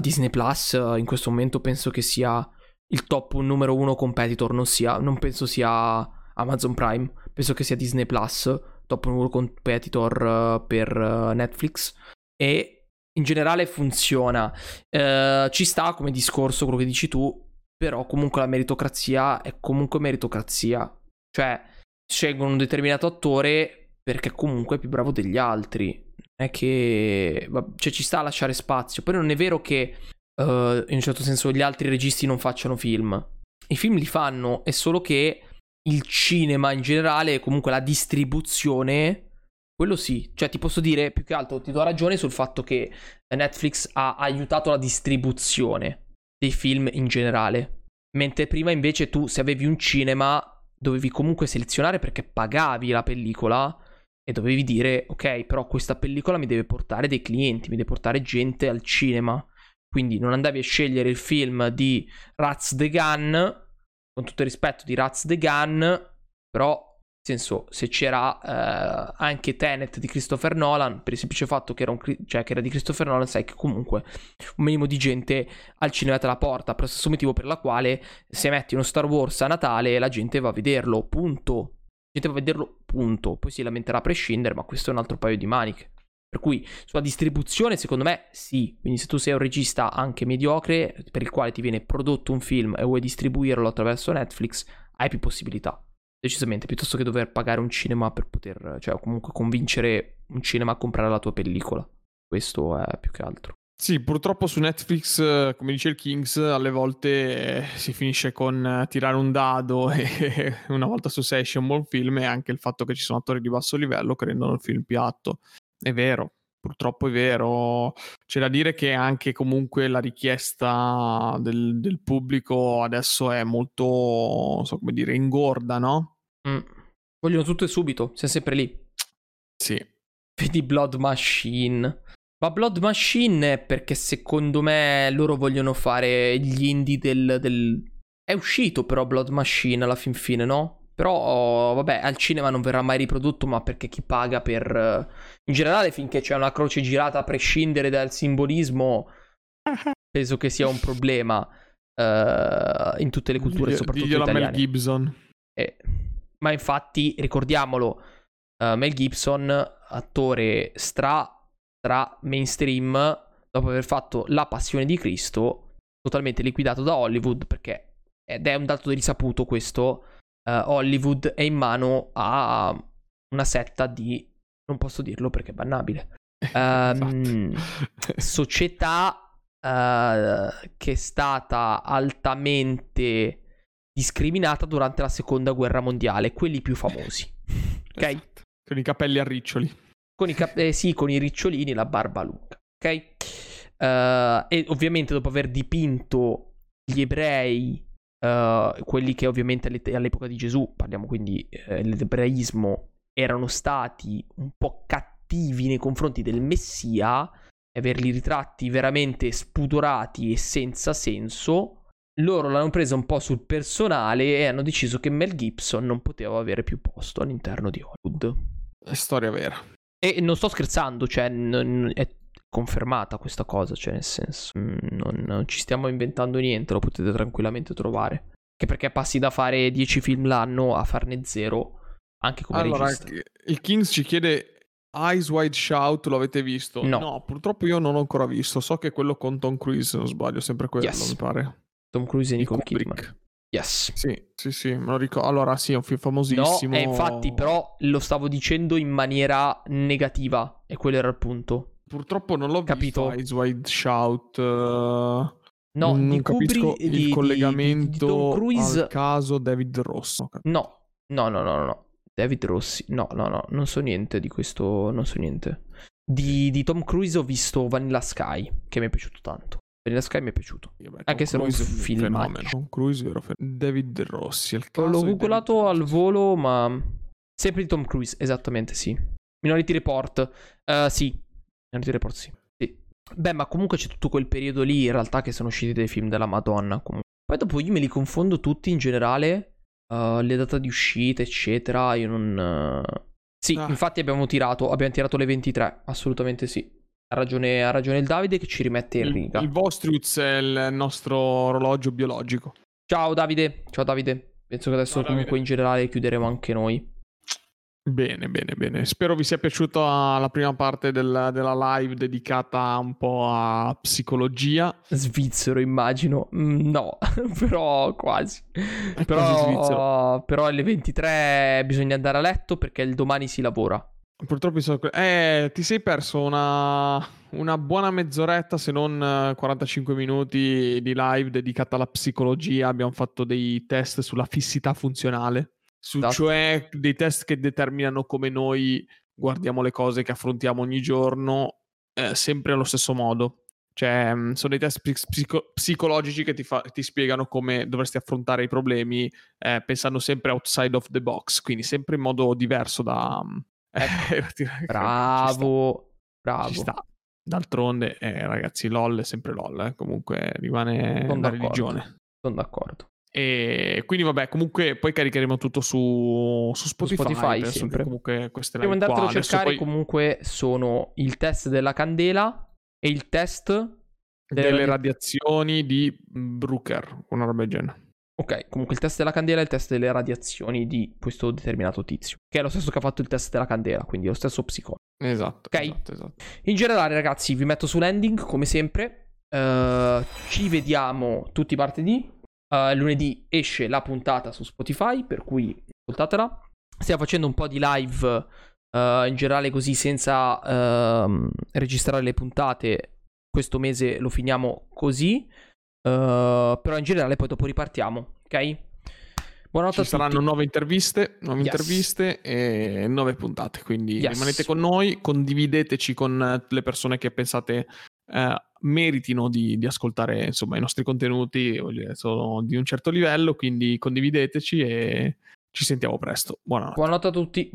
Disney Plus in questo momento penso che sia il top numero 1 competitor, non penso sia Amazon Prime, penso che sia Disney Plus, top 1 competitor per Netflix, e in generale funziona, ci sta come discorso quello che dici tu, però comunque la meritocrazia è comunque meritocrazia, cioè scelgono un determinato attore perché comunque è più bravo degli altri, è che cioè, ci sta a lasciare spazio. Poi non è vero che in un certo senso gli altri registi non facciano film, i film li fanno, è solo che il cinema in generale, comunque la distribuzione, quello sì, cioè ti posso dire, più che altro ti do ragione sul fatto che Netflix ha aiutato la distribuzione dei film in generale, mentre prima invece tu, se avevi un cinema, dovevi comunque selezionare perché pagavi la pellicola e dovevi dire ok, però questa pellicola mi deve portare dei clienti, mi deve portare gente al cinema, quindi non andavi a scegliere il film di Raz the Gun, con tutto il rispetto di Raz the Gun, però senso, se c'era anche Tenet di Christopher Nolan, per il semplice fatto che era di Christopher Nolan, sai che comunque un minimo di gente al cinema te la porta, per lo stesso motivo per la quale se metti uno Star Wars a Natale la gente va a vederlo, punto. La gente va a vederlo, punto. Poi si lamenterà a prescindere, ma questo è un altro paio di maniche. Per cui sulla distribuzione secondo me sì, quindi se tu sei un regista anche mediocre per il quale ti viene prodotto un film e vuoi distribuirlo attraverso Netflix, hai più possibilità. Decisamente, piuttosto che dover pagare un cinema per poter, cioè comunque convincere un cinema a comprare la tua pellicola. Questo è più che altro. Sì, purtroppo su Netflix, come dice il Kings, alle volte si finisce con tirare un dado e una volta su 6 esce un buon film, e anche il fatto che ci sono attori di basso livello che rendono il film piatto. È vero, purtroppo è vero. C'è da dire che anche comunque la richiesta del pubblico adesso è molto, non so come dire, ingorda, no? Vogliono tutto e subito, siamo sempre lì. Sì. Vedi Blood Machine. Ma Blood Machine è perché secondo me loro vogliono fare gli indie del... È uscito però Blood Machine alla fin fine, no? Però vabbè, al cinema non verrà mai riprodotto, ma perché chi paga per... In generale finché c'è una croce girata a prescindere dal simbolismo, penso che sia un problema in tutte le culture, soprattutto italiane. Mel Gibson. Ma infatti, ricordiamolo, Mel Gibson, attore stra mainstream, dopo aver fatto La Passione di Cristo, totalmente liquidato da Hollywood, perché ed è un dato risaputo questo... Hollywood è in mano a una setta di, non posso dirlo perché è bannabile, società che è stata altamente discriminata durante la seconda guerra mondiale, quelli più famosi, ok? Esatto. Con i capelli a riccioli. Con i sì, con i ricciolini e la barba lunga, ok? E ovviamente dopo aver dipinto gli ebrei, quelli che ovviamente all'epoca di Gesù, parliamo quindi dell'ebraismo, erano stati un po' cattivi nei confronti del Messia, e averli ritratti veramente spudorati e senza senso, loro l'hanno presa un po' sul personale e hanno deciso che Mel Gibson non poteva avere più posto all'interno di Hollywood. È storia vera. E non sto scherzando, cioè è confermata questa cosa, cioè nel senso non ci stiamo inventando niente, lo potete tranquillamente trovare. Che perché passi da fare 10 film l'anno a farne 0 anche come regista. Allora, il Kings ci chiede Eyes Wide Shut, lo avete visto? No, purtroppo io non l'ho ancora visto. So che è quello con Tom Cruise, se non sbaglio, sempre quello, yes, mi pare. Tom Cruise e Nicole Kidman. Yes. Sì, me lo ricordo. Allora sì, è un film famosissimo. No, infatti, però lo stavo dicendo in maniera negativa, e quello era il punto. Purtroppo non l'ho capito. Visto Eyes Wide Shut. No, non capisco il collegamento al caso David Rosso. No. David Rossi, no, non so niente di questo, non so niente. Di Tom Cruise ho visto Vanilla Sky, che mi è piaciuto tanto. Vanilla Sky mi è piaciuto, anche se non è un filmaccio. Tom Cruise era David Rossi, il caso. L'ho googolato al volo, ma sempre di Tom Cruise, esattamente, sì. Minority Report, sì. Minority Report, sì. Beh, ma comunque c'è tutto quel periodo lì, in realtà, che sono usciti dei film della Madonna, comunque. Poi dopo io me li confondo tutti in generale. Le date di uscita, eccetera. Io non. Sì, infatti abbiamo tirato le 23. Assolutamente sì. Ha ragione il Davide che ci rimette in riga. Il Vostruz è il nostro orologio biologico. Ciao Davide. Penso che adesso comunque in generale chiuderemo anche noi. Bene. Spero vi sia piaciuta la prima parte della live dedicata un po' a psicologia. Svizzero, immagino. No, però quasi. Però alle 23 bisogna andare a letto perché il domani si lavora. Purtroppo ti sei perso una buona mezz'oretta, se non 45 minuti di live dedicata alla psicologia. Abbiamo fatto dei test sulla fissità funzionale. Cioè dei test che determinano come noi guardiamo le cose che affrontiamo ogni giorno, sempre allo stesso modo. Cioè sono dei test psicologici che ti spiegano come dovresti affrontare i problemi, pensando sempre outside of the box, quindi sempre in modo diverso da... Bravo. Ci sta. D'altronde, ragazzi, LOL è sempre LOL, comunque rimane una religione. Sono d'accordo. E quindi vabbè, comunque poi caricheremo tutto su Spotify sempre. Comunque queste live qua andartelo a cercare poi... Comunque sono il test della candela e il test delle radiazioni di Brucker, una roba del genere. Ok, comunque il test della candela e il test delle radiazioni di questo determinato tizio, che è lo stesso che ha fatto il test della candela, quindi è lo stesso psicologo. Esatto, okay? Esatto. In generale, ragazzi, vi metto sull'ending come sempre. Ci vediamo tutti martedì. Lunedì esce la puntata su Spotify, per cui ascoltatela. Stiamo facendo un po' di live in generale così, senza registrare le puntate. Questo mese lo finiamo così, però in generale poi dopo ripartiamo, ok? Buonanotte a tutti. Ci saranno 9 interviste, yes, interviste e 9 puntate, quindi yes, rimanete con noi, condivideteci con le persone che pensate meritino di ascoltare, insomma, i nostri contenuti sono di un certo livello, quindi condivideteci e ci sentiamo presto. Buonanotte a tutti.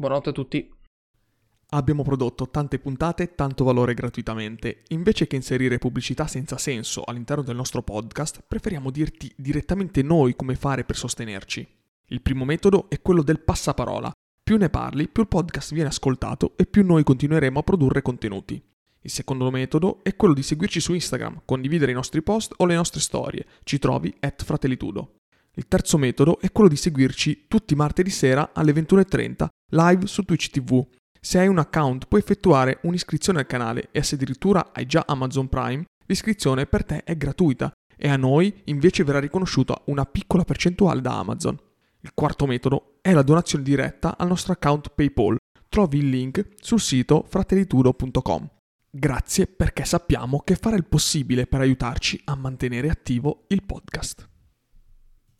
Abbiamo prodotto tante puntate, tanto valore gratuitamente. Invece che inserire pubblicità senza senso all'interno del nostro podcast, preferiamo dirti direttamente noi come fare per sostenerci. Il primo metodo è quello del passaparola. Più ne parli, più il podcast viene ascoltato e più noi continueremo a produrre contenuti. Il secondo metodo è quello di seguirci su Instagram, condividere i nostri post o le nostre storie. Ci trovi @Fratellitudo. Il terzo metodo è quello di seguirci tutti martedì sera alle 21:30 live su Twitch TV. Se hai un account puoi effettuare un'iscrizione al canale e se addirittura hai già Amazon Prime, l'iscrizione per te è gratuita e a noi invece verrà riconosciuta una piccola percentuale da Amazon. Il quarto metodo è la donazione diretta al nostro account PayPal. Trovi il link sul sito fratellitudo.com. Grazie perché sappiamo che fare il possibile per aiutarci a mantenere attivo il podcast.